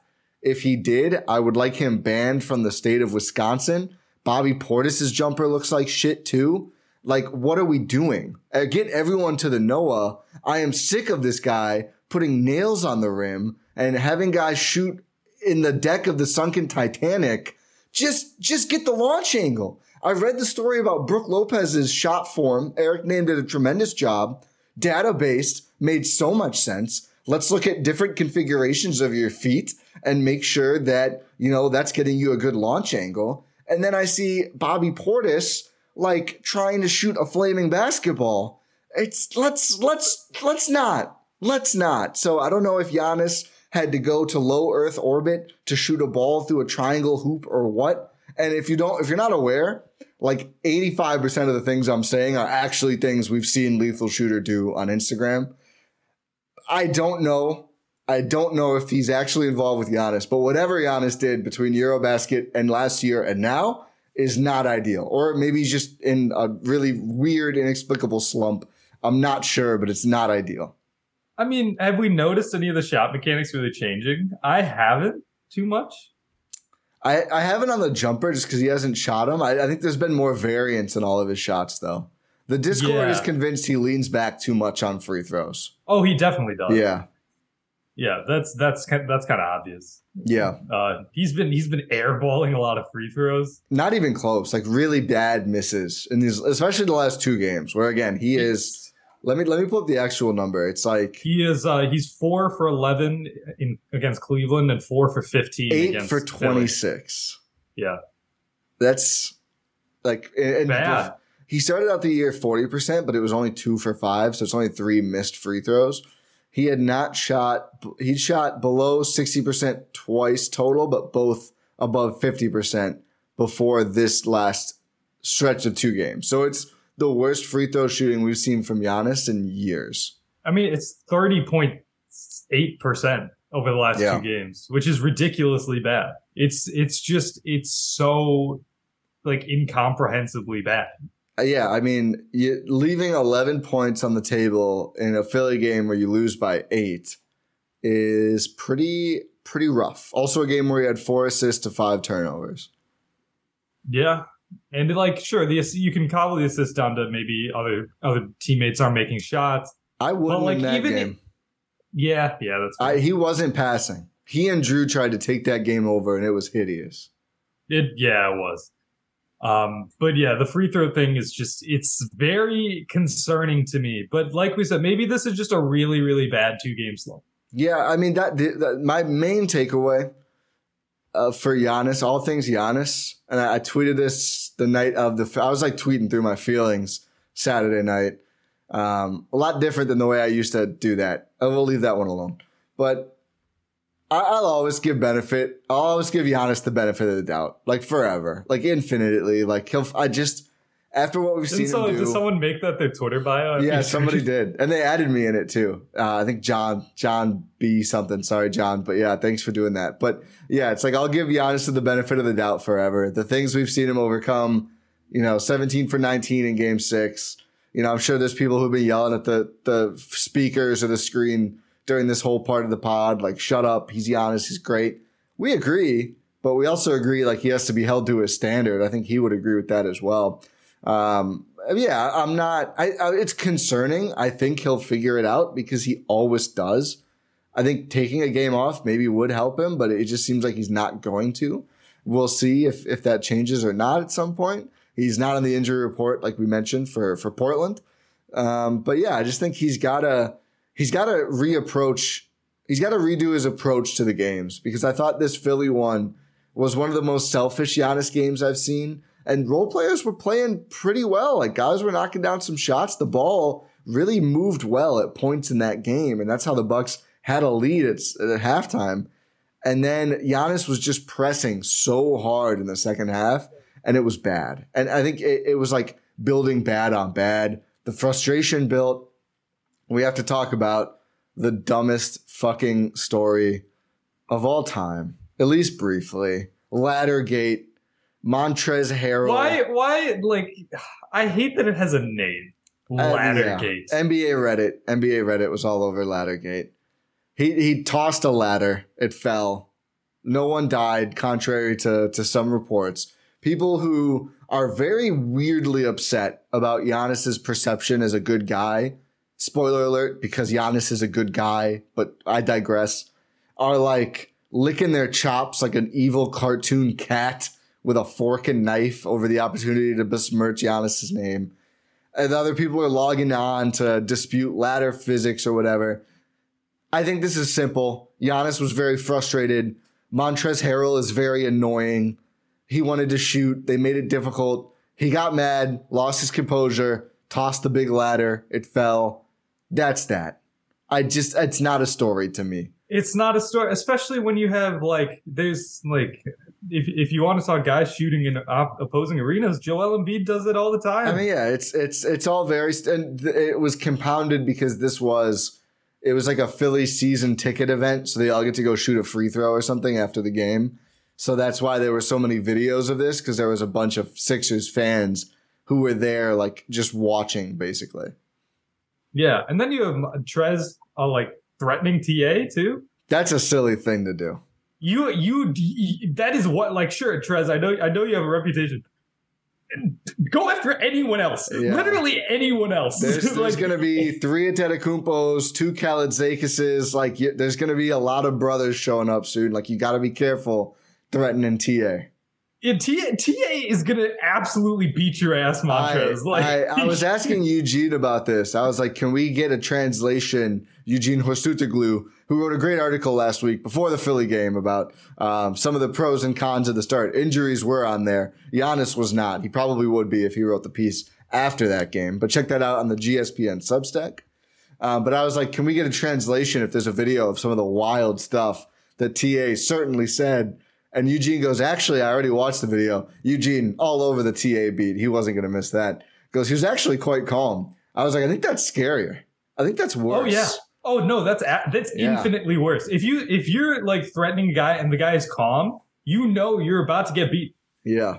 If he did, I would like him banned from the state of Wisconsin. Bobby Portis's jumper looks like shit, too. Like, what are we doing? Get everyone to the Noah. I am sick of this guy putting nails on the rim and having guys shoot in the deck of the sunken Titanic. Just get the launch angle. I read the story about Brook Lopez's shot form. Eric named it a tremendous job. Data-based made so much sense. Let's look at different configurations of your feet and make sure that, you know, that's getting you a good launch angle. And then I see Bobby Portis like trying to shoot a flaming basketball. It's let's not. So I don't know if Giannis had to go to low Earth orbit to shoot a ball through a triangle hoop or what. And if you're not aware, like 85% of the things I'm saying are actually things we've seen Lethal Shooter do on Instagram. I don't know if he's actually involved with Giannis, but whatever Giannis did between Eurobasket and last year and now is not ideal. Or maybe he's just in a really weird, inexplicable slump. I'm not sure, but it's not ideal. I mean, have we noticed any of the shot mechanics really changing? I haven't too much. I haven't on the jumper just because he hasn't shot him. I think there's been more variance in all of his shots, though. The Discord is convinced he leans back too much on free throws. Oh, he definitely does. Yeah. Yeah, that's kind of obvious. Yeah. He's been airballing a lot of free throws. Not even close. Like really bad misses in these, especially the last two games where again, he is let me pull up the actual number. It's like he is he's 4 for 11 against Cleveland and 4 for 15 against 8 for 26. Philly. Yeah. That's like and bad. He started out the year 40%, but it was only 2 for 5, so it's only 3 missed free throws. He had not shot – he shot below 60% twice total, but both above 50% before this last stretch of 2 games. So it's the worst free throw shooting we've seen from Giannis in years. I mean, it's 30.8% over the last 2 games, which is ridiculously bad. It's just – it's so, like, incomprehensibly bad. Yeah, I mean, leaving 11 points on the table in a Philly game where you lose by 8 is pretty rough. Also a game where you had 4 assists to 5 turnovers. Yeah, and like, sure, you can cobble the assist down to maybe other teammates aren't making shots. I wouldn't like, in that even game. Yeah, that's cool. He wasn't passing. He and Drew tried to take that game over, and it was hideous. It was. But yeah, the free throw thing is just, it's very concerning to me, but like we said, maybe this is just a really, really bad 2-game slump. Yeah. I mean that my main takeaway, for Giannis, all things Giannis. And I tweeted this the night of I was like tweeting through my feelings Saturday night. A lot different than the way I used to do that. I will leave that one alone, but I'll always give benefit. I'll always give Giannis the benefit of the doubt, like forever, like infinitely. Like after what we've seen him do. Did someone make that their Twitter bio? Yeah, somebody did, and they added me in it too. I think John B something. Sorry, John, but yeah, thanks for doing that. But yeah, it's like I'll give Giannis the benefit of the doubt forever. The things we've seen him overcome, you know, 17 for 19 in Game 6. You know, I'm sure there's people who've been yelling at the speakers or the screen during this whole part of the pod, like, shut up, he's Giannis, he's great. We agree, but we also agree, like, he has to be held to his standard. I think he would agree with that as well. It's concerning. I think he'll figure it out because he always does. I think taking a game off maybe would help him, but it just seems like he's not going to. We'll see if that changes or not at some point. He's not on the injury report, like we mentioned, for Portland. But yeah, I just think he's got to redo his approach to the games because I thought this Philly one was one of the most selfish Giannis games I've seen. And role players were playing pretty well. Like, guys were knocking down some shots. The ball really moved well at points in that game. And that's how the Bucks had a lead at halftime. And then Giannis was just pressing so hard in the second half, and it was bad. And I think it was like building bad on bad. The frustration built. We have to talk about the dumbest fucking story of all time, at least briefly. Laddergate, Montrezl Harrell. Why? Like, I hate that it has a name. Laddergate. Yeah. NBA Reddit was all over Laddergate. He tossed a ladder. It fell. No one died, contrary to some reports. People who are very weirdly upset about Giannis's perception as a good guy. Spoiler alert, because Giannis is a good guy, but I digress, are like licking their chops like an evil cartoon cat with a fork and knife over the opportunity to besmirch Giannis's name. and the other people are logging on to dispute ladder physics or whatever. I think this is simple. Giannis was very frustrated. Montrezl Harrell is very annoying. He wanted to shoot. They made it difficult. He got mad, lost his composure, tossed the big ladder. It fell. That's that. It's not a story to me. It's not a story, especially when you have, like, there's, like, if you want to talk guys shooting in opposing arenas, Joel Embiid does it all the time. I mean, yeah, it's all very, and it was compounded because it was like a Philly season ticket event, so they all get to go shoot a free throw or something after the game. So that's why there were so many videos of this, because there was a bunch of Sixers fans who were there, like, just watching, basically. Yeah, and then you have Trez, like, threatening TA too. That's a silly thing to do. That is what, like, sure, Trez, I know you have a reputation. Go after anyone else. Yeah. Literally anyone else. There's like, going to be 3 Antetokounmpos, 2 Kalitzakases. Like, there's going to be a lot of brothers showing up soon. Like, you got to be careful threatening TA. Yeah, TA is going to absolutely beat your ass, Montrez. I was asking Eugene about this. I was like, can we get a translation? Eugene Hostutoglou, who wrote a great article last week before the Philly game about some of the pros and cons of the start. Injuries were on there. Giannis was not. He probably would be if he wrote the piece after that game. But check that out on the GSPN Substack. But I was like, can we get a translation if there's a video of some of the wild stuff that TA certainly said? And Eugene goes, actually, I already watched the video. Eugene, all over the TA beat. He wasn't going to miss that. Goes, he was actually quite calm. I was like, I think that's scarier. I think that's worse. Oh, yeah. Oh, no, that's infinitely worse. If you're like threatening a guy and the guy is calm, you know you're about to get beat. Yeah.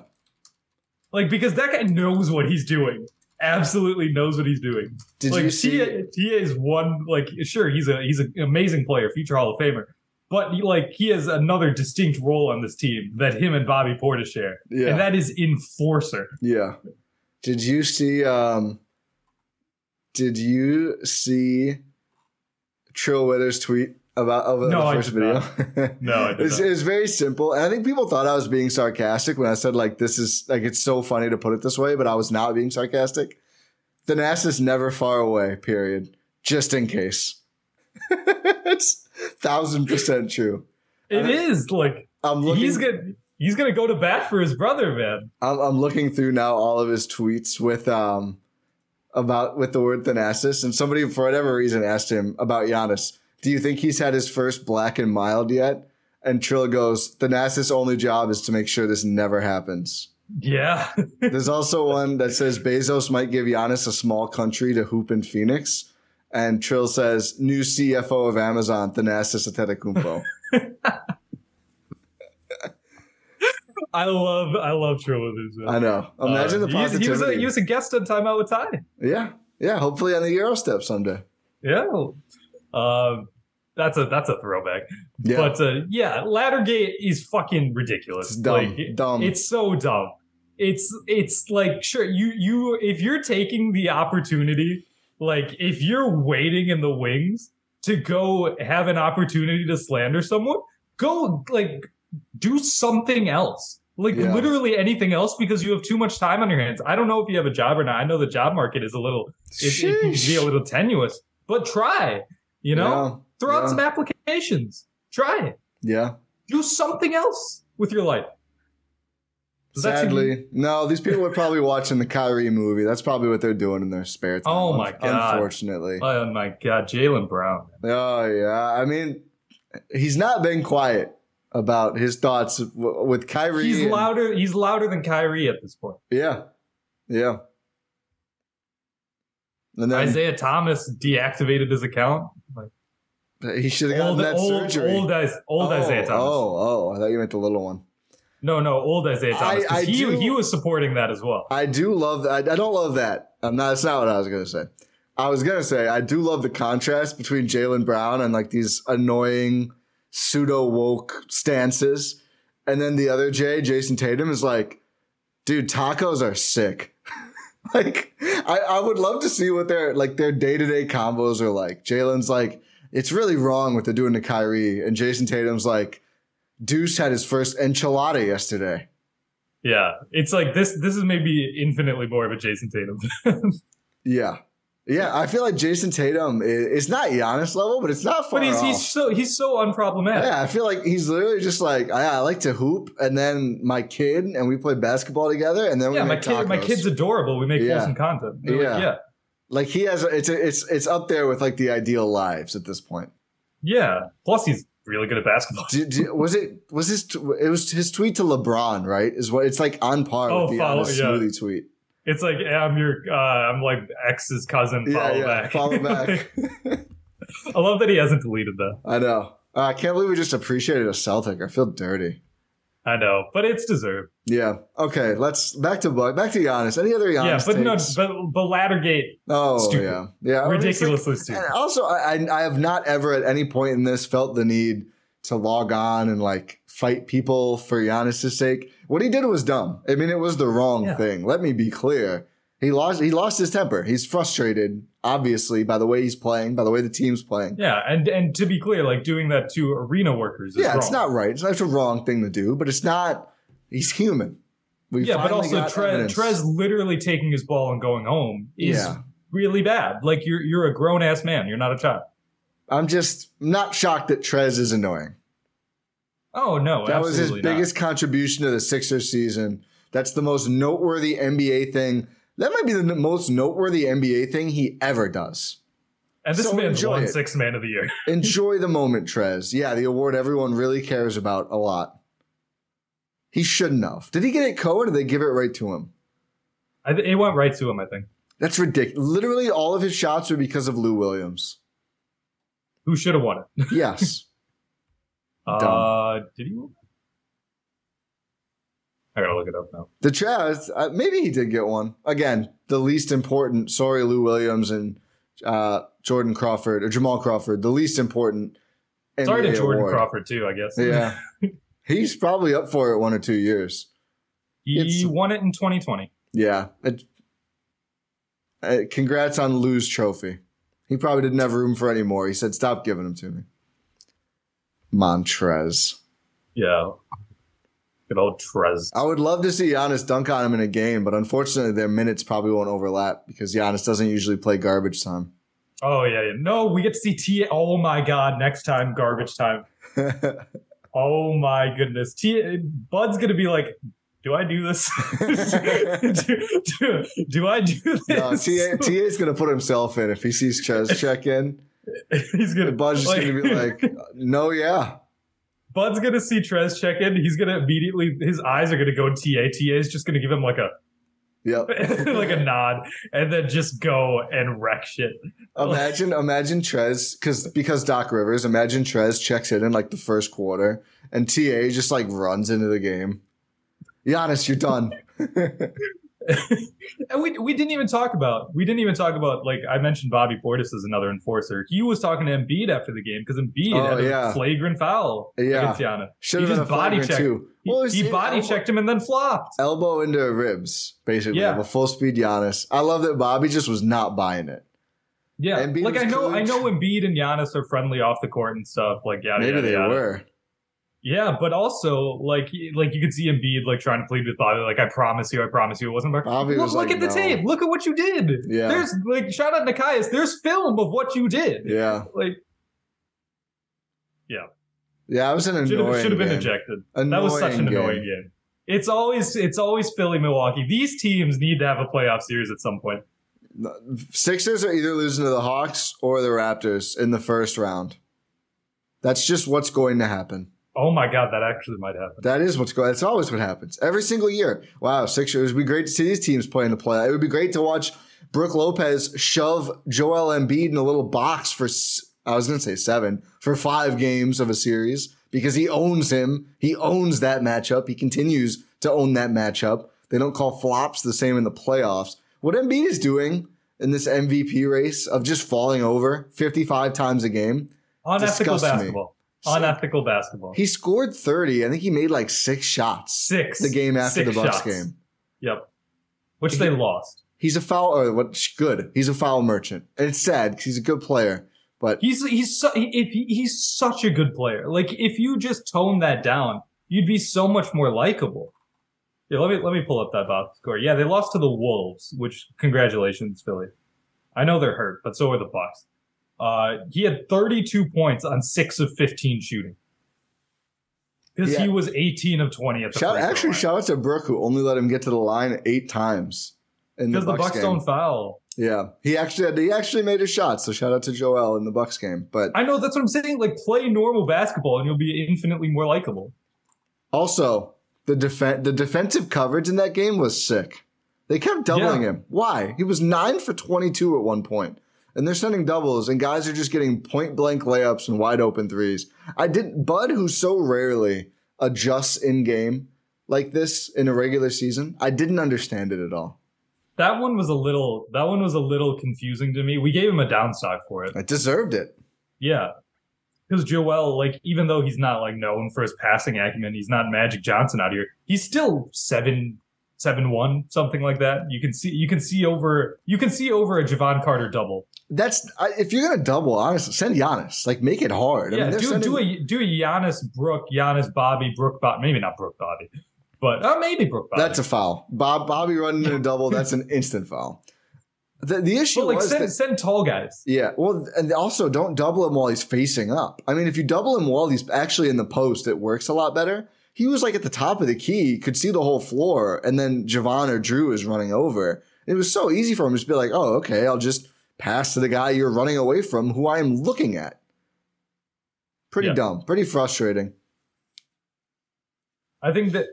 Like, because that guy knows what he's doing. Absolutely knows what he's doing. Did you see? TA is one, like, sure, he's an amazing player, future Hall of Famer. But, like, he has another distinct role on this team that him and Bobby Portis share. Yeah. And that is enforcer. Yeah. Did you see Trill Withers' tweet about the first video? No, I did not. It was very simple. And I think people thought I was being sarcastic when I said, like, this is, like, it's so funny to put it this way, but I was not being sarcastic. The NASA's never far away, period. Just in case. It's 1,000% true. It is like I'm looking. He's gonna go to bat for his brother, man. I'm looking through now all of his tweets with the word thanasis, and somebody for whatever reason asked him about Giannis. Do you think he's had his first black and mild yet? And Trill goes, "Thanasis' only job is to make sure this never happens." Yeah. There's also one that says Bezos might give Giannis a small country to hoop in Phoenix. And Trill says, new CFO of Amazon, Thanasis Antetokounmpo. I love Trill Withers. I know. Imagine the positivity. He was a guest on Time Out with Ty. Yeah. Yeah. Hopefully on the Eurostep someday. Yeah. That's a throwback. Yeah. But yeah, Laddergate is fucking ridiculous. It's dumb. Like, dumb. It's so dumb. It's like, sure, you if you're taking the opportunity. Like, if you're waiting in the wings to go have an opportunity to slander someone, go, like, do something else. Like, literally anything else, because you have too much time on your hands. I don't know if you have a job or not. I know the job market is a little, it can be a little tenuous. But try, you know? Yeah. Throw out some applications. Try it. Yeah. Do something else with your life. Sadly, no, these people are probably watching the Kyrie movie. That's probably what they're doing in their spare time. Oh, my God. Unfortunately. Oh, my God. Jaylen Brown. Oh, yeah. I mean, he's not been quiet about his thoughts with Kyrie. He's louder than Kyrie at this point. Yeah. Yeah. And then Isaiah Thomas deactivated his account. Like, he should have gotten surgery. Old Isaiah Thomas. Oh, I thought you meant the little one. No, old Isaiah Thomas. He was supporting that as well. I do love that. I don't love that. That's not what I was going to say. I was going to say, I do love the contrast between Jaylen Brown and, like, these annoying pseudo-woke stances. And then the other Jason Tatum, is like, dude, tacos are sick. Like, I would love to see what their day-to-day combos are like. Jaylen's like, it's really wrong what they're doing to Kyrie. And Jason Tatum's like, Deuce had his first enchilada yesterday. Yeah, it's like this is maybe infinitely more of a Jason Tatum. Yeah. Yeah, I feel like Jason Tatum is not Giannis level, but it's not far off. But he's so unproblematic. Yeah, I feel like he's literally just like, I like to hoop, and then my kid, and we play basketball together, and then we make tacos. My kid's adorable. We make awesome content. Like he has, it's up there with like the ideal lives at this point. Yeah, plus he's really good at basketball. Was it his tweet to LeBron, right? Is what it's like on par with the Giannis smoothie tweet. It's like, I'm like ex's cousin, follow back. I love that he hasn't deleted that. I know. I can't believe we just appreciated a Celtic. I feel dirty. I know, but it's deserved. Yeah. Okay. Let's back to Giannis. Any other Giannis? Yeah, but takes? No, but Laddergate. Oh, stupid. yeah, ridiculously stupid. And also, I have not ever at any point in this felt the need to log on and like fight people for Giannis's sake. What he did was dumb. I mean, it was the wrong thing. Let me be clear. He lost his temper. He's frustrated, obviously, by the way he's playing, by the way the team's playing. Yeah, and to be clear, like doing that to arena workers is wrong. It's not right. It's not a wrong thing to do, but it's not – he's human. But also Trez literally taking his ball and going home is really bad. Like you're a grown-ass man. You're not a child. I'm just not shocked that Trez is annoying. Oh, no, that was his biggest contribution to the Sixers season. That's the most noteworthy NBA thing. That might be the most noteworthy NBA thing he ever does. And this man's won Sixth Man of the Year. Enjoy the moment, Trez. Yeah, the award everyone really cares about a lot. He shouldn't have. Did he get it, Cohen, or did they give it right to him? It went right to him, I think. That's ridiculous. Literally all of his shots were because of Lou Williams. Who should have won it. Yes. Did he? I gotta look it up now. The Chaz, maybe he did get one. Again, the least important. Sorry, Lou Williams and Jordan Crawford or Jamal Crawford. The least important. NBA sorry to Jordan award. Crawford too, I guess. Yeah, he's probably up for it 1 or 2 years. He won it in 2020. Yeah. Congrats on Lou's trophy. He probably didn't have room for any more. He said, "Stop giving them to me." Montrez. Yeah. Good old Trez. I would love to see Giannis dunk on him in a game, but unfortunately their minutes probably won't overlap because Giannis doesn't usually play garbage time. Oh, yeah. No, we get to see oh, my God. Next time, garbage time. Oh, my goodness. Bud's going to be like, do I do this? do I do this? No, TA's going to put himself in if he sees Trez check in. He's gonna. Bud's just gonna be like, no, yeah. Bud's gonna see Trez check in. He's gonna immediately. His eyes are gonna go TA. TA's just gonna give him like a, like a nod, and then just go and wreck shit. Imagine Trez because Doc Rivers. Imagine Trez checks in like the first quarter, and TA just like runs into the game. Giannis, you're done. And we didn't even talk about like I mentioned Bobby Portis is another enforcer. He was talking to Embiid after the game because Embiid had a flagrant foul against Giannis. Should have body checked too. He body checked him and then flopped. Elbow into ribs, basically. Yeah. A full speed Giannis. I love that Bobby just was not buying it. Yeah. Embiid like I know Embiid and Giannis are friendly off the court and stuff, like maybe they were. Yeah, but also, like you could see Embiid, like, trying to plead with Bobby, like, I promise you, it wasn't Mark. Look at the tape. Look at what you did. Yeah. There's, like, shout out Nikias. There's film of what you did. Yeah. Like, yeah. Yeah, I was an annoying game. Should have been ejected. That was such an annoying game. It's always Philly, Milwaukee. These teams need to have a playoff series at some point. Sixers are either losing to the Hawks or the Raptors in the first round. That's just what's going to happen. Oh, my God, that actually might happen. That is what's going on. That's always what happens. Every single year. Wow, Sixers. It would be great to see these teams play in the playoff. It would be great to watch Brook Lopez shove Joel Embiid in a little box for 5 games of a series because he owns him. He owns that matchup. He continues to own that matchup. They don't call flops the same in the playoffs. What Embiid is doing in this MVP race of just falling over 55 times a game unethical basketball. Unethical basketball. He scored 30. I think he made like 6 shots. The game after the Bucks game. Yep. Which they lost. He's a foul. Good. He's a foul merchant. And it's sad because he's a good player. But he's such a good player. Like if you just tone that down, you'd be so much more likable. Yeah. Let me pull up that box score. Yeah, they lost to the Wolves. Which congratulations, Philly. I know they're hurt, but so are the Bucks. He had 32 points on 6 of 15 shooting. Because he was 18 of 20 at the free throw line. Actually, shout out to Brook, who only let him get to the line 8 times. Because the Bucks don't foul. Yeah, he actually made his shot. So shout out to Joel in the Bucks game. But I know, that's what I'm saying. Like, play normal basketball, and you'll be infinitely more likable. Also, the defensive coverage in that game was sick. They kept doubling him. Why? He was 9 for 22 at one point. And they're sending doubles, and guys are just getting point-blank layups and wide-open threes. Bud, who so rarely adjusts in-game like this in a regular season, I didn't understand it at all. That one was a little confusing to me. We gave him a downstock for it. I deserved it. Yeah. Because Joel, like, even though he's not, like, known for his passing acumen, he's not Magic Johnson out here, he's still 7-1, something like that. You can see over a Javon Carter double. That's if you're gonna double, honestly, send Giannis. Like, make it hard. Yeah, I mean, do a Giannis Brook, Giannis Bobby, Brook Bob. Maybe not Brook Bobby, but maybe Brook Bobby. That's a foul. Bobby running in a double. That's an instant foul. The issue was send tall guys. Yeah, well, and also don't double him while he's facing up. I mean, if you double him while he's actually in the post, it works a lot better. He was, like, at the top of the key, could see the whole floor, and then Javon or Drew is running over. It was so easy for him to just be like, oh, okay, I'll just pass to the guy you're running away from who I am looking at. Pretty dumb. Pretty frustrating. I think that,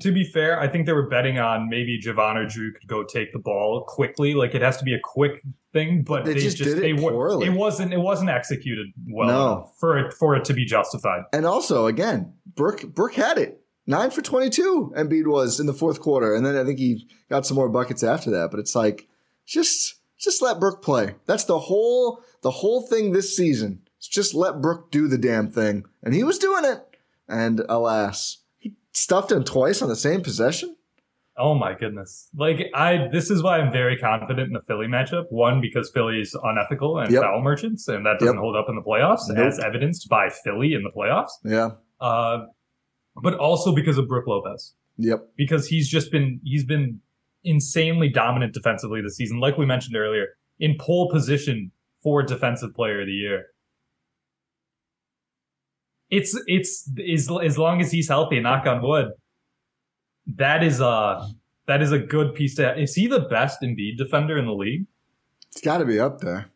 to be fair, I think they were betting on maybe Javon or Drew could go take the ball quickly. Like, it has to be a quick thing, but they just did it poorly. It wasn't executed well enough for it to be justified. And also, again, Brook had it. 9 for 22, Embiid was in the fourth quarter, and then I think he got some more buckets after that. But it's like, just let Brook play. That's the whole thing this season. It's just let Brook do the damn thing, and he was doing it. And alas, he stuffed him twice on the same possession. Oh my goodness! Like, this is why I'm very confident in the Philly matchup. One, because Philly is unethical and foul merchants, and that doesn't hold up in the playoffs, as evidenced by Philly in the playoffs. Yeah. But also because of Brook Lopez. Yep. Because he's been insanely dominant defensively this season, like we mentioned earlier, in pole position for Defensive Player of the Year. It's as long as he's healthy, knock on wood, that is a good piece to have. Is he the best Embiid defender in the league? It's gotta be up there.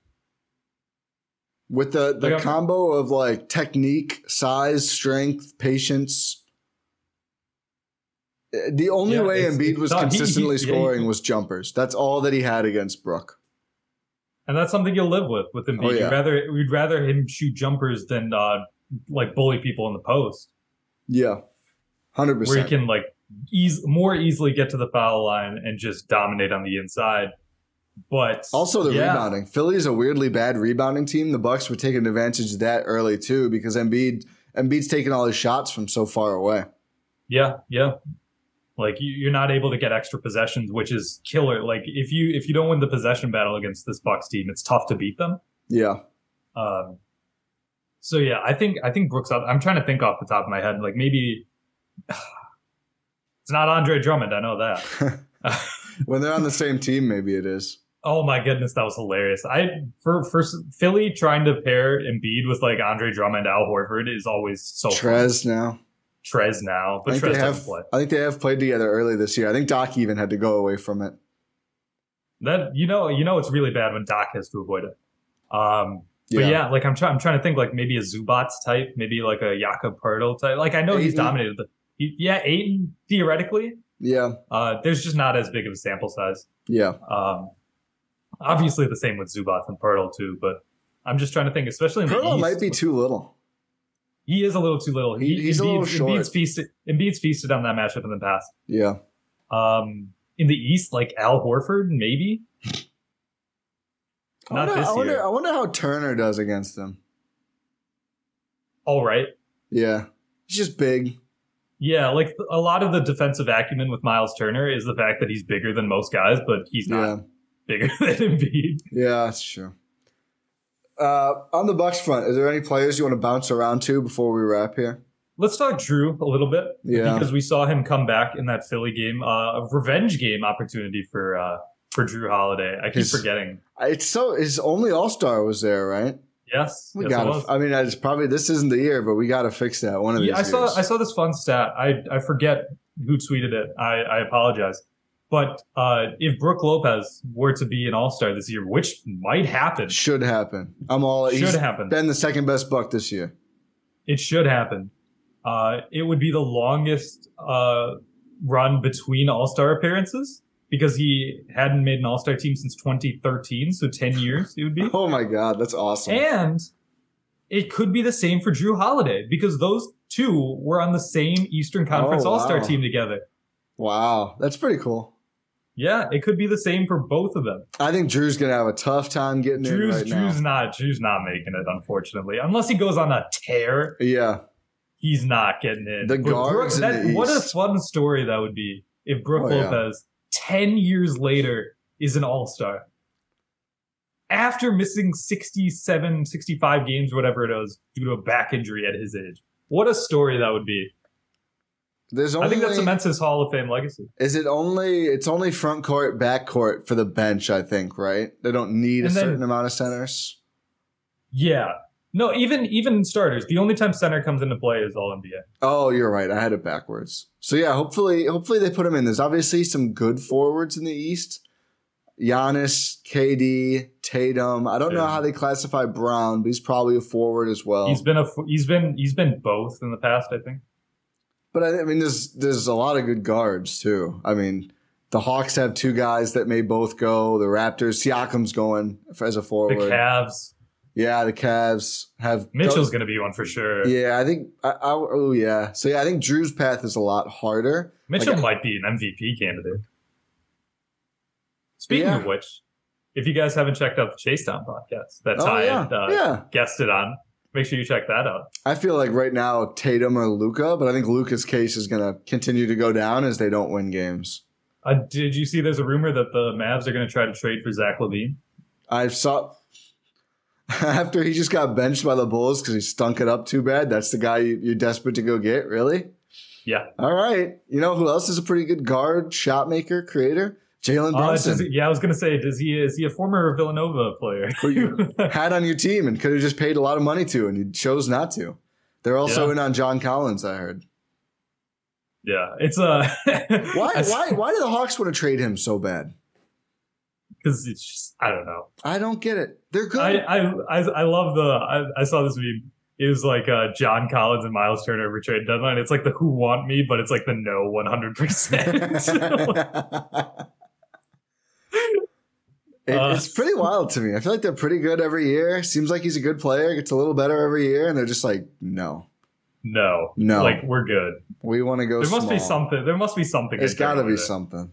With the combo of, like, technique, size, strength, patience. The only way Embiid was consistently scoring was jumpers. That's all that he had against Brook. And that's something you'll live with Embiid. Oh, yeah. We'd rather him shoot jumpers than, like, bully people in the post. Yeah, 100%. Where he can, like, more easily get to the foul line and just dominate on the inside. But also the rebounding. Philly is a weirdly bad rebounding team. The Bucks were taking advantage of that early too, because Embiid's taking all his shots from so far away. Yeah. Like, you're not able to get extra possessions, which is killer. Like, if you don't win the possession battle against this Bucks team, it's tough to beat them. Yeah. So yeah, I think Brook's up. I'm trying to think off the top of my head. Like, maybe it's not Andre Drummond. I know that. When they're on the same team, maybe it is. Oh my goodness, that was hilarious! For Philly trying to pair Embiid with, like, Andre Drummond, Al Horford is always so. Trez now, but Trez doesn't play. I think they have played together early this year. I think Doc even had to go away from it. That you know it's really bad when Doc has to avoid it. But yeah, like, I'm trying to think, like, maybe a Zubac type, maybe like a Jakob Poeltl type. Like, I know Ayton. He's dominated. Ayton theoretically. Yeah. There's just not as big of a sample size. Yeah. Obviously the same with Zubac and Poeltl too, but I'm just trying to think, especially in the East. Poeltl might be too little. He is a little too little. He's a little short. Embiid's feasted on that matchup in the past. Yeah. In the East, like, Al Horford, maybe? Not this year. I wonder how Turner does against them. All right. Yeah. He's just big. Yeah, like, a lot of the defensive acumen with Miles Turner is the fact that he's bigger than most guys, but he's not bigger than Embiid. Yeah, that's true. On the Bucks front, is there any players you want to bounce around to before we wrap here? Let's talk Drew a little bit, because we saw him come back in that Philly game, a revenge game opportunity for for Drew Holiday. I keep forgetting. It's so his only All-Star was there, right? Yes. I mean, it's probably this isn't the year, but we got to fix that one of these years. I saw this fun stat. I forget who tweeted it. I apologize. But if Brook Lopez were to be an All-Star this year, which might happen. Should happen. Should happen. Been the second best Buck this year. It should happen. It would be the longest run between All-Star appearances because he hadn't made an All-Star team since 2013. So 10 years it would be. Oh, my God. That's awesome. And it could be the same for Drew Holiday because those two were on the same Eastern Conference All-Star team together. Wow. That's pretty cool. Yeah, it could be the same for both of them. I think Drew's going to have a tough time getting in right now. Drew's not making it, unfortunately. Unless he goes on a tear. Yeah. He's not getting in. The guards in the East. What a fun story that would be if Brook Lopez, 10 years later, is an All-Star. After missing 67, 65 games, whatever it was, due to a back injury at his age. What a story that would be. I think that cements his Hall of Fame legacy. It's only front court, back court for the bench, I think, right? They don't need certain amount of centers. Yeah. No, even starters. The only time center comes into play is all NBA. Oh, you're right. I had it backwards. So, yeah, hopefully they put him in. There's obviously some good forwards in the East. Giannis, KD, Tatum. I don't know how they classify Brown, but he's probably a forward as well. He's been both in the past, I think. But I mean, there's a lot of good guards too. I mean, the Hawks have two guys that may both go. The Raptors, Siakam's going as a forward. The Cavs, the Cavs have Mitchell's going to be one for sure. Yeah, I think. So yeah, I think Drew's path is a lot harder. Mitchell might be an MVP candidate. Speaking of which, if you guys haven't checked out the Chase Down podcast that Ty guested on. Make sure you check that out. I feel like right now Tatum or Luka, but I think Luka's case is going to continue to go down as they don't win games. Did you see there's a rumor that the Mavs are going to try to trade for Zach LaVine? I saw after he just got benched by the Bulls because he stunk it up too bad. That's the guy you're desperate to go get, really? Yeah. All right. You know who else is a pretty good guard, shot maker, creator? Jalen Brunson. I was going to say, is he a former Villanova player? Who you had on your team and could have just paid a lot of money to, and you chose not to. They're also in on John Collins, I heard. Yeah, it's a why do the Hawks want to trade him so bad? Because it's just I don't know. I don't get it. They're good. I love the I saw this meme. It was like John Collins and Miles Turner every trade deadline. It's like the who want me, but it's like the no 100%. It's pretty wild to me. I feel like they're pretty good every year. Seems like he's a good player. Gets a little better every year. And they're just like, no. Like, we're good. We want to go small. There must be something. It's got to be something.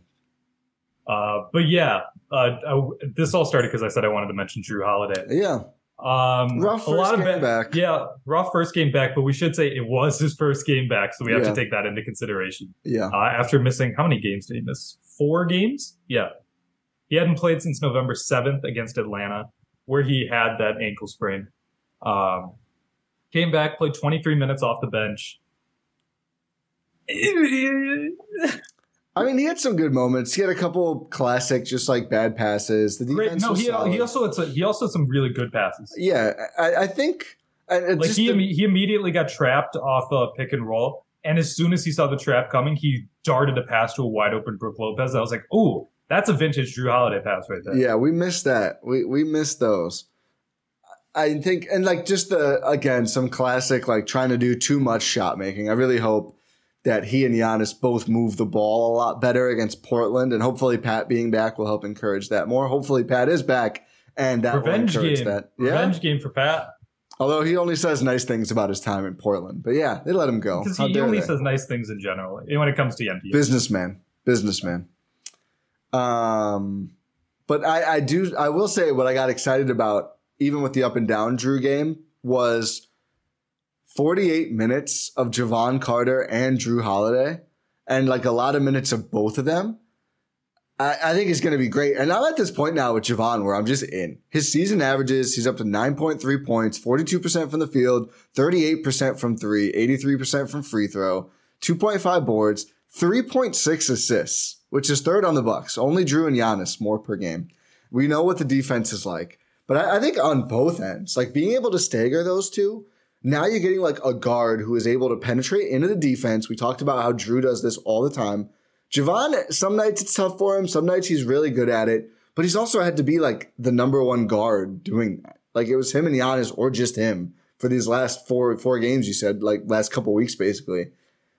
This all started because I said I wanted to mention Drew Holiday. Yeah. Rough first game back. Yeah, rough first game back. But we should say it was his first game back. So we have to take that into consideration. Yeah. After missing, how many games did he miss? 4 games? Yeah. He hadn't played since November 7th against Atlanta, where he had that ankle sprain. Came back, played 23 minutes off the bench. I mean, he had some good moments. He had a couple classic, just like bad passes. The defense he also had some really good passes. Yeah, I think. He immediately got trapped off a pick and roll. And as soon as he saw the trap coming, he darted a pass to a wide open Brook Lopez. I was like, ooh. That's a vintage Drew Holiday pass right there. Yeah, we missed that. We missed those. I think, and like just some classic, like trying to do too much shot making. I really hope that he and Giannis both move the ball a lot better against Portland. And hopefully Pat being back will help encourage that more. Hopefully Pat is back and that will encourage that. Yeah. Revenge game for Pat. Although he only says nice things about his time in Portland. But yeah, they let him go. Because he only says nice things in general when it comes to NBA. Businessman. But I will say what I got excited about, even with the up and down Drew game, was 48 minutes of Javon Carter and Drew Holiday and like a lot of minutes of both of them. I think it's going to be great. And I'm at this point now with Javon where I'm just in. His season averages, he's up to 9.3 points, 42% from the field, 38% from three, 83% from free throw, 2.5 boards, 3.6 assists, which is third on the Bucks. Only Drew and Giannis more per game. We know what the defense is like. But I think on both ends, like being able to stagger those two, now you're getting like a guard who is able to penetrate into the defense. We talked about how Drew does this all the time. Javon, some nights it's tough for him. Some nights he's really good at it. But he's also had to be like the number one guard doing that. Like it was him and Giannis or just him for these last four games, you said, like last couple weeks basically.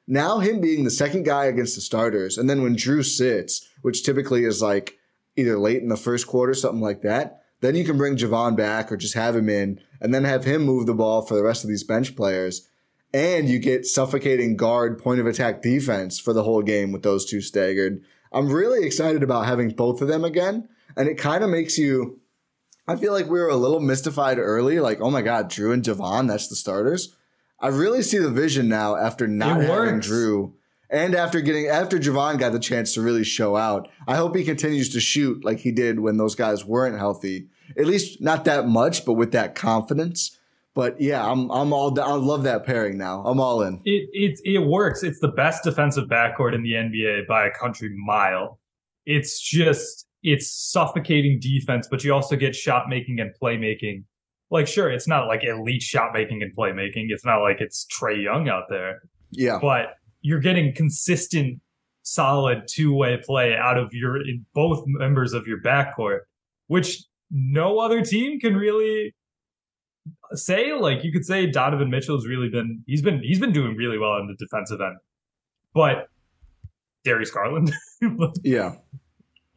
Now him being the second guy against the starters. And then when Drew sits, which typically is like either late in the first quarter, something like that, then you can bring Javon back or just have him in and then have him move the ball for the rest of these bench players. And you get suffocating guard point of attack defense for the whole game with those two staggered. I'm really excited about having both of them again. And it kind of makes you, I feel like we were a little mystified early. Like, oh my God, Drew and Javon, that's the starters. I really see the vision now after not having Drew and after Javon got the chance to really show out. I hope he continues to shoot like he did when those guys weren't healthy. At least not that much, but with that confidence. But yeah, I'm all down. I love that pairing now. I'm all in. It works. It's the best defensive backcourt in the NBA by a country mile. It's just, it's suffocating defense, but you also get shot making and playmaking. Like, sure, it's not like elite shot making and playmaking. It's not like it's Trae Young out there. Yeah. But you're getting consistent, solid two-way play out of both members of your backcourt, which no other team can really say. Like, you could say Donovan Mitchell's really been, he's been doing really well on the defensive end. But Darius Garland. Yeah.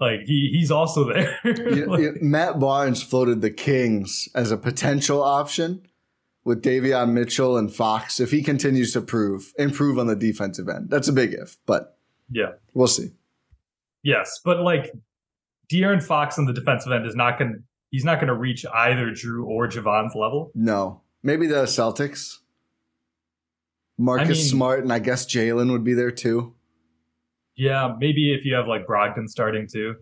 Like, he's also there. Yeah, Matt Barnes floated the Kings as a potential option with Davion Mitchell and Fox if he continues to improve on the defensive end. That's a big if, but yeah, we'll see. Yes, but like De'Aaron Fox on the defensive end is not going. He's not going to reach either Drew or Javon's level. No, maybe the Celtics. Marcus Smart and I guess Jalen would be there too. Yeah, maybe if you have like Brogdon starting too.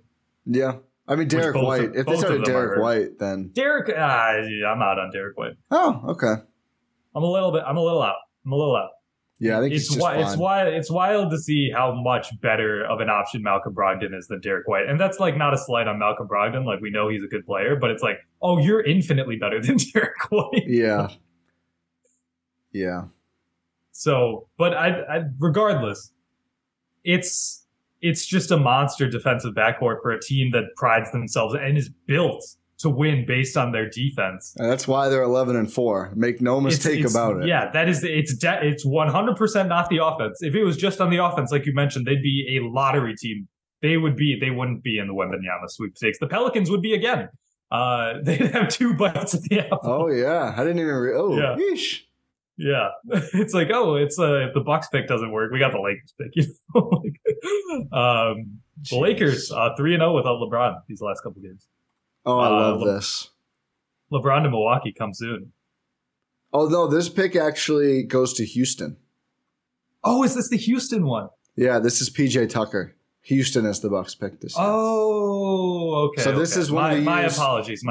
Yeah. I mean, Derek White. If they started Derek White, then. I'm out on Derek White. Oh, okay. I'm a little out. Yeah, I think it's just fine. It's wild to see how much better of an option Malcolm Brogdon is than Derek White. And that's like not a slight on Malcolm Brogdon. Like, we know he's a good player, but it's like, oh, you're infinitely better than Derek White. Yeah. Yeah. So, but I regardless, it's just a monster defensive backcourt for a team that prides themselves and is built to win based on their defense. And that's why they're 11-4. Make no mistake about it. Yeah, that is it's 100% not the offense. If it was just on the offense, like you mentioned, they'd be a lottery team. They wouldn't be in the Wembanyama sweepstakes. The Pelicans would be again. They'd have two bites at the apple. Oh yeah, I didn't even. Yeesh. Yeah, it's like, oh, it's if the Bucks pick doesn't work, we got the Lakers pick. You know? The Lakers 3-0 without LeBron these last couple games. Oh, I love this. LeBron to Milwaukee comes soon. Although this pick actually goes to Houston. Oh, is this the Houston one? Yeah, this is PJ Tucker. Houston as the Bucks pick this year. Oh, okay. So this is one of the years. My apologies.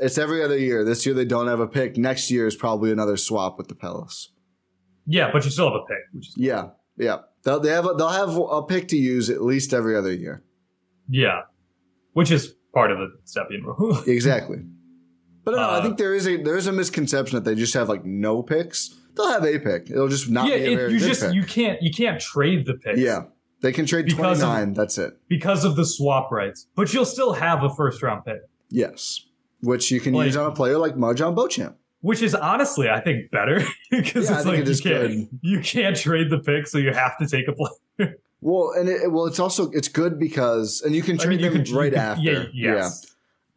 It's every other year. This year they don't have a pick. Next year is probably another swap with the Pelicans. Yeah, but you still have a pick. Yeah. They'll have a pick to use at least every other year. Yeah, which is part of the Stepien rule. Exactly. But no, I think there is a misconception that they just have like no picks. They'll have a pick. It'll just not be a very good pick. You can't trade the picks. Yeah. They can trade 29, that's it. Because of the swap rights. But you'll still have a first-round pick. Yes, which you can use on a player like MarJon Beauchamp. Which is honestly, I think, better. Because you can't trade the pick, so you have to take a player. Well, and it's also it's good because – and you can trade them right after. Yeah.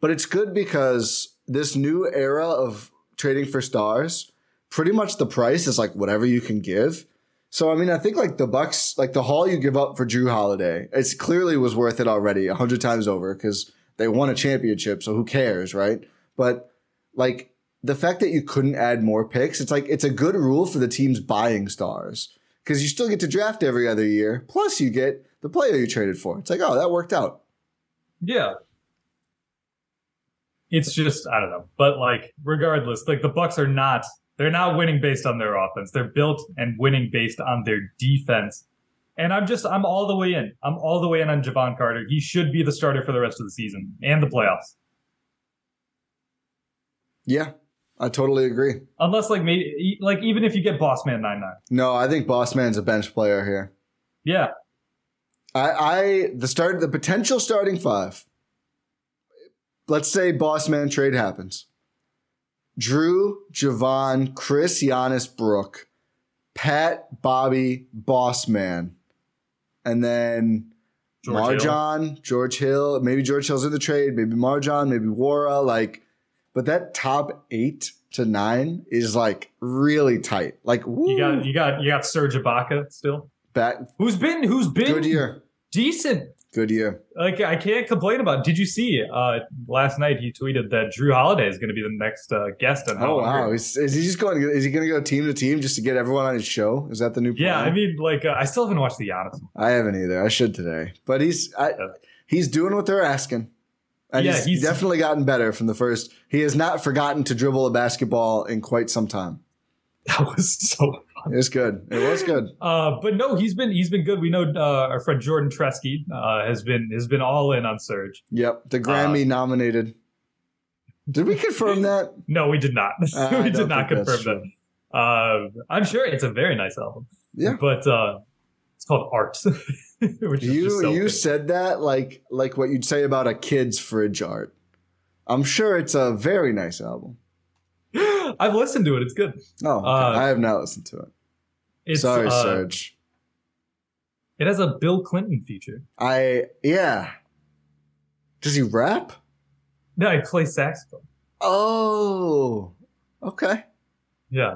But it's good because this new era of trading for stars, pretty much the price is like whatever you can give. So, I mean, I think like the Bucks, like the haul you give up for Drew Holiday, it clearly was worth it already 100 times over because they won a championship. So who cares, right? But like the fact that you couldn't add more picks, it's like it's a good rule for the teams buying stars because you still get to draft every other year. Plus you get the player you traded for. It's like, oh, that worked out. Yeah. It's just, I don't know. But like regardless, like the Bucks are not – they're not winning based on their offense. They're built and winning based on their defense. And I'm all the way in. I'm all the way in on Javon Carter. He should be the starter for the rest of the season and the playoffs. Yeah, I totally agree. Unless even if you get Bossman 9-9. No, I think Bossman's a bench player here. Yeah. The potential starting five. Let's say Bossman trade happens. Drew, Javon, Chris, Giannis, Brook, Pat, Bobby, Bossman, and then MarJon, George Hill. Maybe George Hill's in the trade. Maybe MarJon. Maybe Nwora. But that top 8 to 9 is really tight. Woo. You got Serge Ibaka still. Who's been decent. Good year. I can't complain about it. Did you see last night he tweeted that Drew Holiday is going to be the next guest on Holiday? Oh, wow. Is he going to go team to team just to get everyone on his show? Is that the new plan? Yeah, I still haven't watched the Giannis one. I haven't either. I should today. But he's doing what they're asking. And he's definitely gotten better from the first. He has not forgotten to dribble a basketball in quite some time. That was so fun. It was good. It was good. But no, he's been good. We know our friend Jordan Tresky has been all in on Surge. Yep, the Grammy nominated. Did we confirm that? No, we did not. We did not confirm that. I'm sure it's a very nice album. Yeah, but it's called Art. Which you said that like what you'd say about a kid's fridge art. I'm sure it's a very nice album. I've listened to it. It's good. Oh, okay. I have not listened to it. Sorry, Serge. It has a Bill Clinton feature. Does he rap? No, he plays saxophone. Oh, okay. Yeah,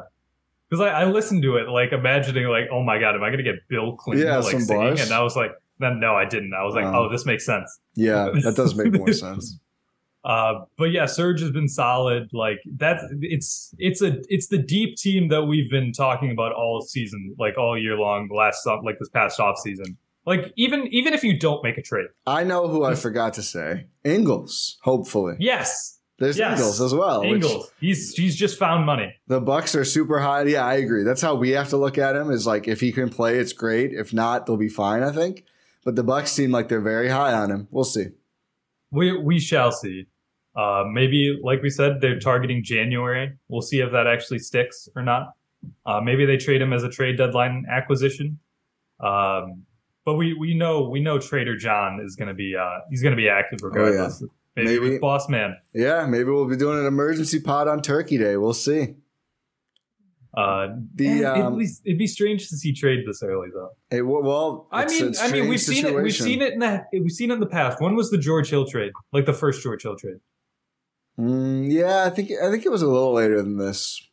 because I listened to it imagining oh my god, am I gonna get Bill Clinton singing? Bars. And I was like, no, I didn't. I was like, oh, this makes sense. Yeah, that does make more sense. But yeah, Surge has been solid. It's the deep team that we've been talking about all season, all year long. This past off season, even if you don't make a trade, I know who I forgot to say, Ingles. Hopefully, yes, there's Ingles as well. Ingles, he's just found money. The Bucks are super high. Yeah, I agree. That's how we have to look at him. Is if he can play, it's great. If not, they'll be fine, I think. But the Bucks seem like they're very high on him. We'll see. We shall see. Maybe, like we said, they're targeting January. We'll see if that actually sticks or not. Maybe they trade him as a trade deadline acquisition. But we know Trader John is going to be he's going to be active regardless. Oh, yeah. Maybe with Boss Man. Yeah, maybe we'll be doing an emergency pod on Turkey Day. We'll see. At least it'd be strange to see trade this early, though. I mean, we've seen it. We've seen it in the past. When was the George Hill trade? The first George Hill trade. Yeah, I think it was a little later than this,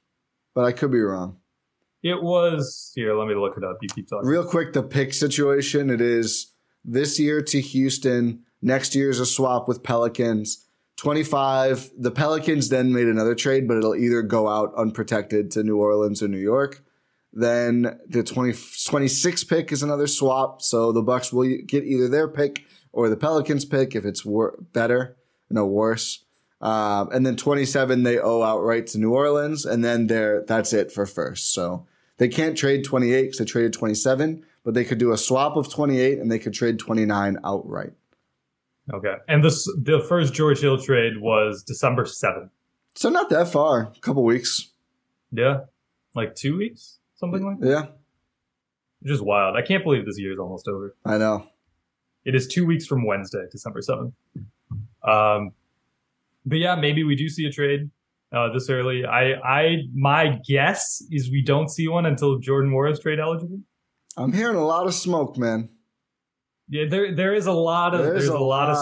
but I could be wrong. It was here. Let me look it up. You keep talking. Real quick, the pick situation. It is this year to Houston. Next year's a swap with Pelicans. 25, the Pelicans then made another trade, but it'll either go out unprotected to New Orleans or New York. Then the 26 pick is another swap, so the Bucks will get either their pick or the Pelicans pick if it's worse. And then 27 they owe outright to New Orleans, and then that's it for first. So they can't trade 28 because they traded 27, but they could do a swap of 28 and they could trade 29 outright. Okay, and the first George Hill trade was December 7th. So not that far, a couple weeks. Yeah, 2 weeks, something like that? Yeah. Just wild. I can't believe this year's almost over. I know. It is 2 weeks from Wednesday, December 7th. But yeah, maybe we do see a trade this early. My guess is we don't see one until Jordan Nwora is trade eligible. I'm hearing a lot of smoke, man. Yeah, there's a lot of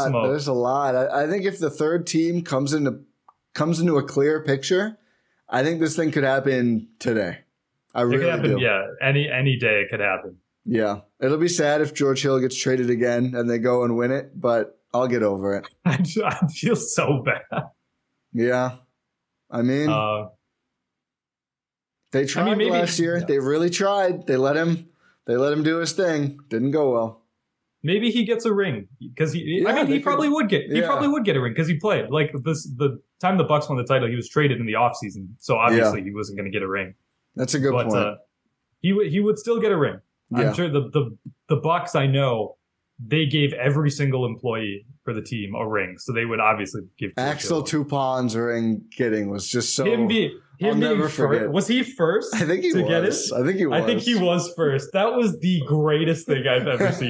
smoke. There's a lot. I think if the third team comes into a clear picture, I think this thing could happen today. It really could happen. Yeah, any day it could happen. Yeah, it'll be sad if George Hill gets traded again and they go and win it, but I'll get over it. I feel so bad. Yeah, I mean, they tried last year. Yeah. They really tried. They let him do his thing. Didn't go well. Maybe he gets a ring because he probably would get a ring because he played the time the Bucks won the title. He was traded in the offseason. So obviously he wasn't going to get a ring. That's a good point. He would still get a ring. Yeah. I'm sure the Bucks, I know, they gave every single employee for the team a ring, so they would obviously give Axel Tupan's ring. Getting was just so I'll never forget. Was he first? I think he was. Get it? I think he was. I think he was first. That was the greatest thing I've ever seen.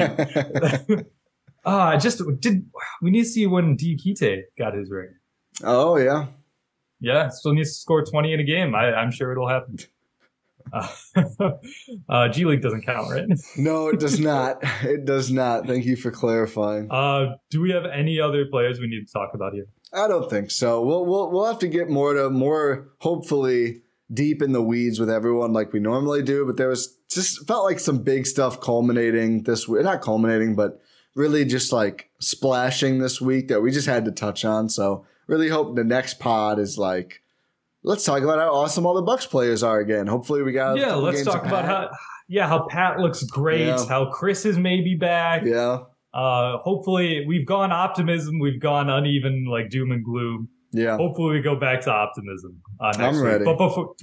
We need to see when Diakite got his ring. Oh yeah, yeah. Still needs to score 20 in a game. I'm sure it'll happen. G League doesn't count, right? No, it does not. It does not. Thank you for clarifying. Do we have any other players we need to talk about here? I don't think so. We'll have to get more hopefully deep in the weeds with everyone like we normally do. But there was just felt like some big stuff culminating this week. Not culminating, but really just like splashing this week that we just had to touch on. So really hope the next pod is like, let's talk about how awesome all the Bucks players are again. Hopefully we got let's talk about how Pat looks great, how Chris is maybe back. Yeah. Hopefully we've gone optimism, we've gone uneven, like doom and gloom. Yeah. Hopefully we go back to optimism next I'm ready. Week.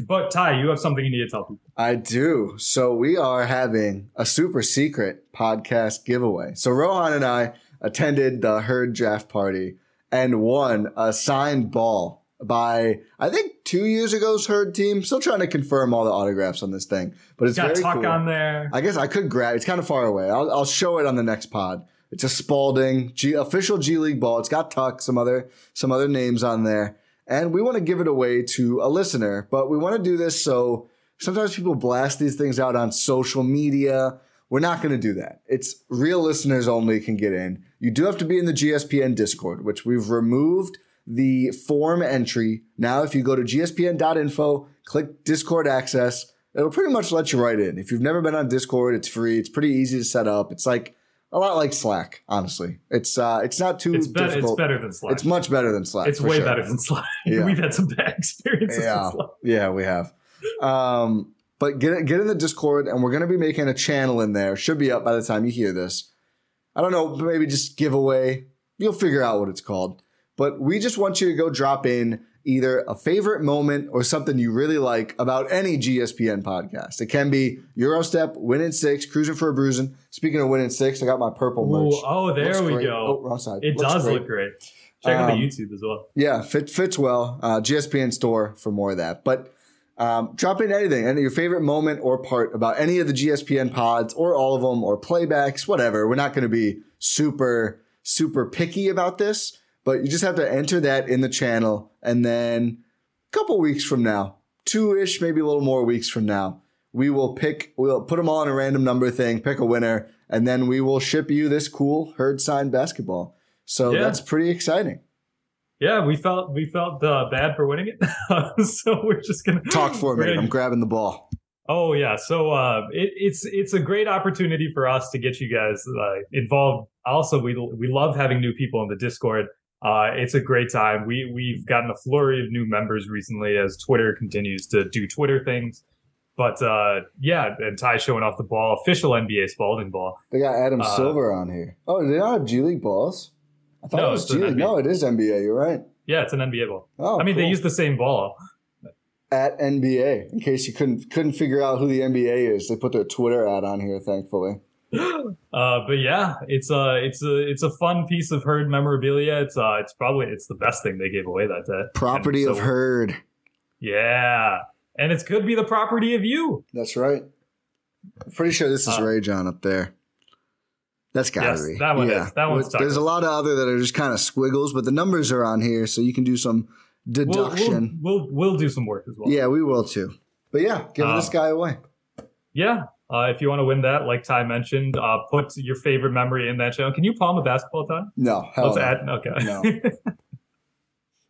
But Ty, you have something you need to tell people. I do. So we are having a super secret podcast giveaway. So Rohan and I attended the Herd draft party and won a signed ball by, I think, 2 years ago's Herd team. Still trying to confirm all the autographs on this thing, but it's got very cool. on there. I guess I could grab. It's kind of far away. I'll show it on the next pod. It's a Spalding official G League ball. It's got Tuck, some other names on there, and we want to give it away to a listener. But we want to do this so sometimes people blast these things out on social media. We're not going to do that. It's real listeners only can get in. You do have to be in the GSPN Discord, which we've removed the form entry. Now, if you go to gspn.info, click Discord access, it'll pretty much let you right in. If you've never been on Discord, it's free. It's pretty easy to set up. It's like a lot like Slack, honestly. It's not too difficult. It's better than Slack. It's much better than Slack. It's way better than Slack. Yeah. We've had some bad experiences with Slack. Yeah, we have. But get in the Discord, and we're going to be making a channel in there. Should be up by the time you hear this. I don't know, maybe just giveaway. You'll figure out what it's called. But we just want you to go drop in either a favorite moment or something you really like about any GSPN podcast. It can be Eurostep, Winning Six, Cruising for a Bruising. Speaking of Winning Six, I got my purple merch. Ooh, there we go. Oh, wrong side. It does look great. Check out the YouTube as well. Yeah, fits well. GSPN store for more of that. But drop in anything, any your favorite moment or part about any of the GSPN pods or all of them or playbacks, whatever. We're not going to be super, super picky about this. But you just have to enter that in the channel, and then a couple weeks from now, two-ish, maybe a little more weeks from now, we'll put them all in a random number thing, pick a winner, and then we will ship you this cool Herd signed basketball. So that's pretty exciting. Yeah, we felt bad for winning it, so we're just gonna talk for a minute. I'm grabbing the ball. Oh yeah, so it's a great opportunity for us to get you guys involved. Also, we love having new people in the Discord. It's a great time. We've gotten a flurry of new members recently as Twitter continues to do Twitter things. But and Ty showing off the ball, official NBA Spalding ball. They got Adam Silver on here. Oh, they don't have G League balls? I thought it was G League. No, it is NBA. You're right. Yeah, it's an NBA ball. Oh, I mean, cool. They use the same ball. At NBA, in case you couldn't figure out who the NBA is, they put their Twitter ad on here. Thankfully. But yeah, it's a fun piece of Herd memorabilia. It's probably the best thing they gave away that day. Property of Herd. Yeah, and it could be the property of you. That's right. I'm pretty sure this is Rajon up there. That's gotta be. That one is. That one's tough. There's a lot of other that are just kind of squiggles, but the numbers are on here, so you can do some deduction. We'll do some work as well. Yeah, we will too. But yeah, give this guy away. Yeah. If you want to win that, like Ty mentioned, put your favorite memory in that channel. Can you palm a basketball, Ty? No. Hell no. Okay. No.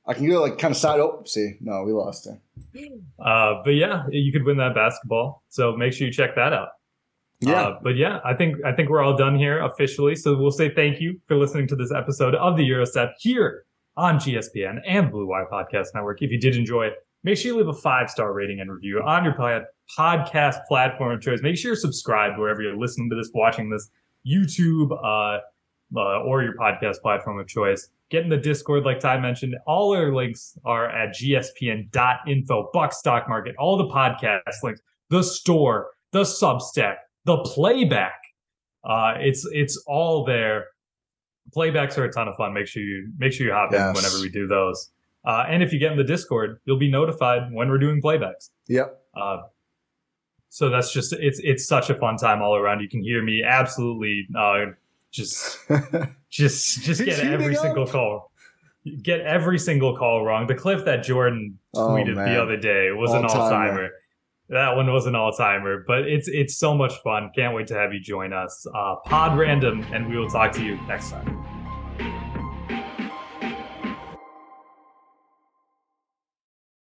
I can go like kind of side. Oh, see. No, we lost it. But yeah, you could win that basketball. So make sure you check that out. Yeah. But yeah, I think we're all done here officially. So we'll say thank you for listening to this episode of the Eurostep here on GSPN and Blue Wire Podcast Network. If you did enjoy it, make sure you leave a 5-star rating and review on your podcast platform of choice. Make sure you're subscribed wherever you're listening to this, watching this, YouTube, or your podcast platform of choice. Get in the Discord, like Ty mentioned. All our links are at gspn.info, Buck Stock Market, all the podcast links, the store, the Substack, the playback. It's all there. Playbacks are a ton of fun. Make sure you hop in whenever we do those. And if you get in the Discord, you'll be notified when we're doing playbacks. Yep. So that's just, it's such a fun time all around. You can hear me absolutely just get every single call. Get every single call wrong. The clip that Jordan tweeted the other day was an all-timer. That one was an all-timer, but it's so much fun. Can't wait to have you join us. Pod Random, and we will talk to you next time.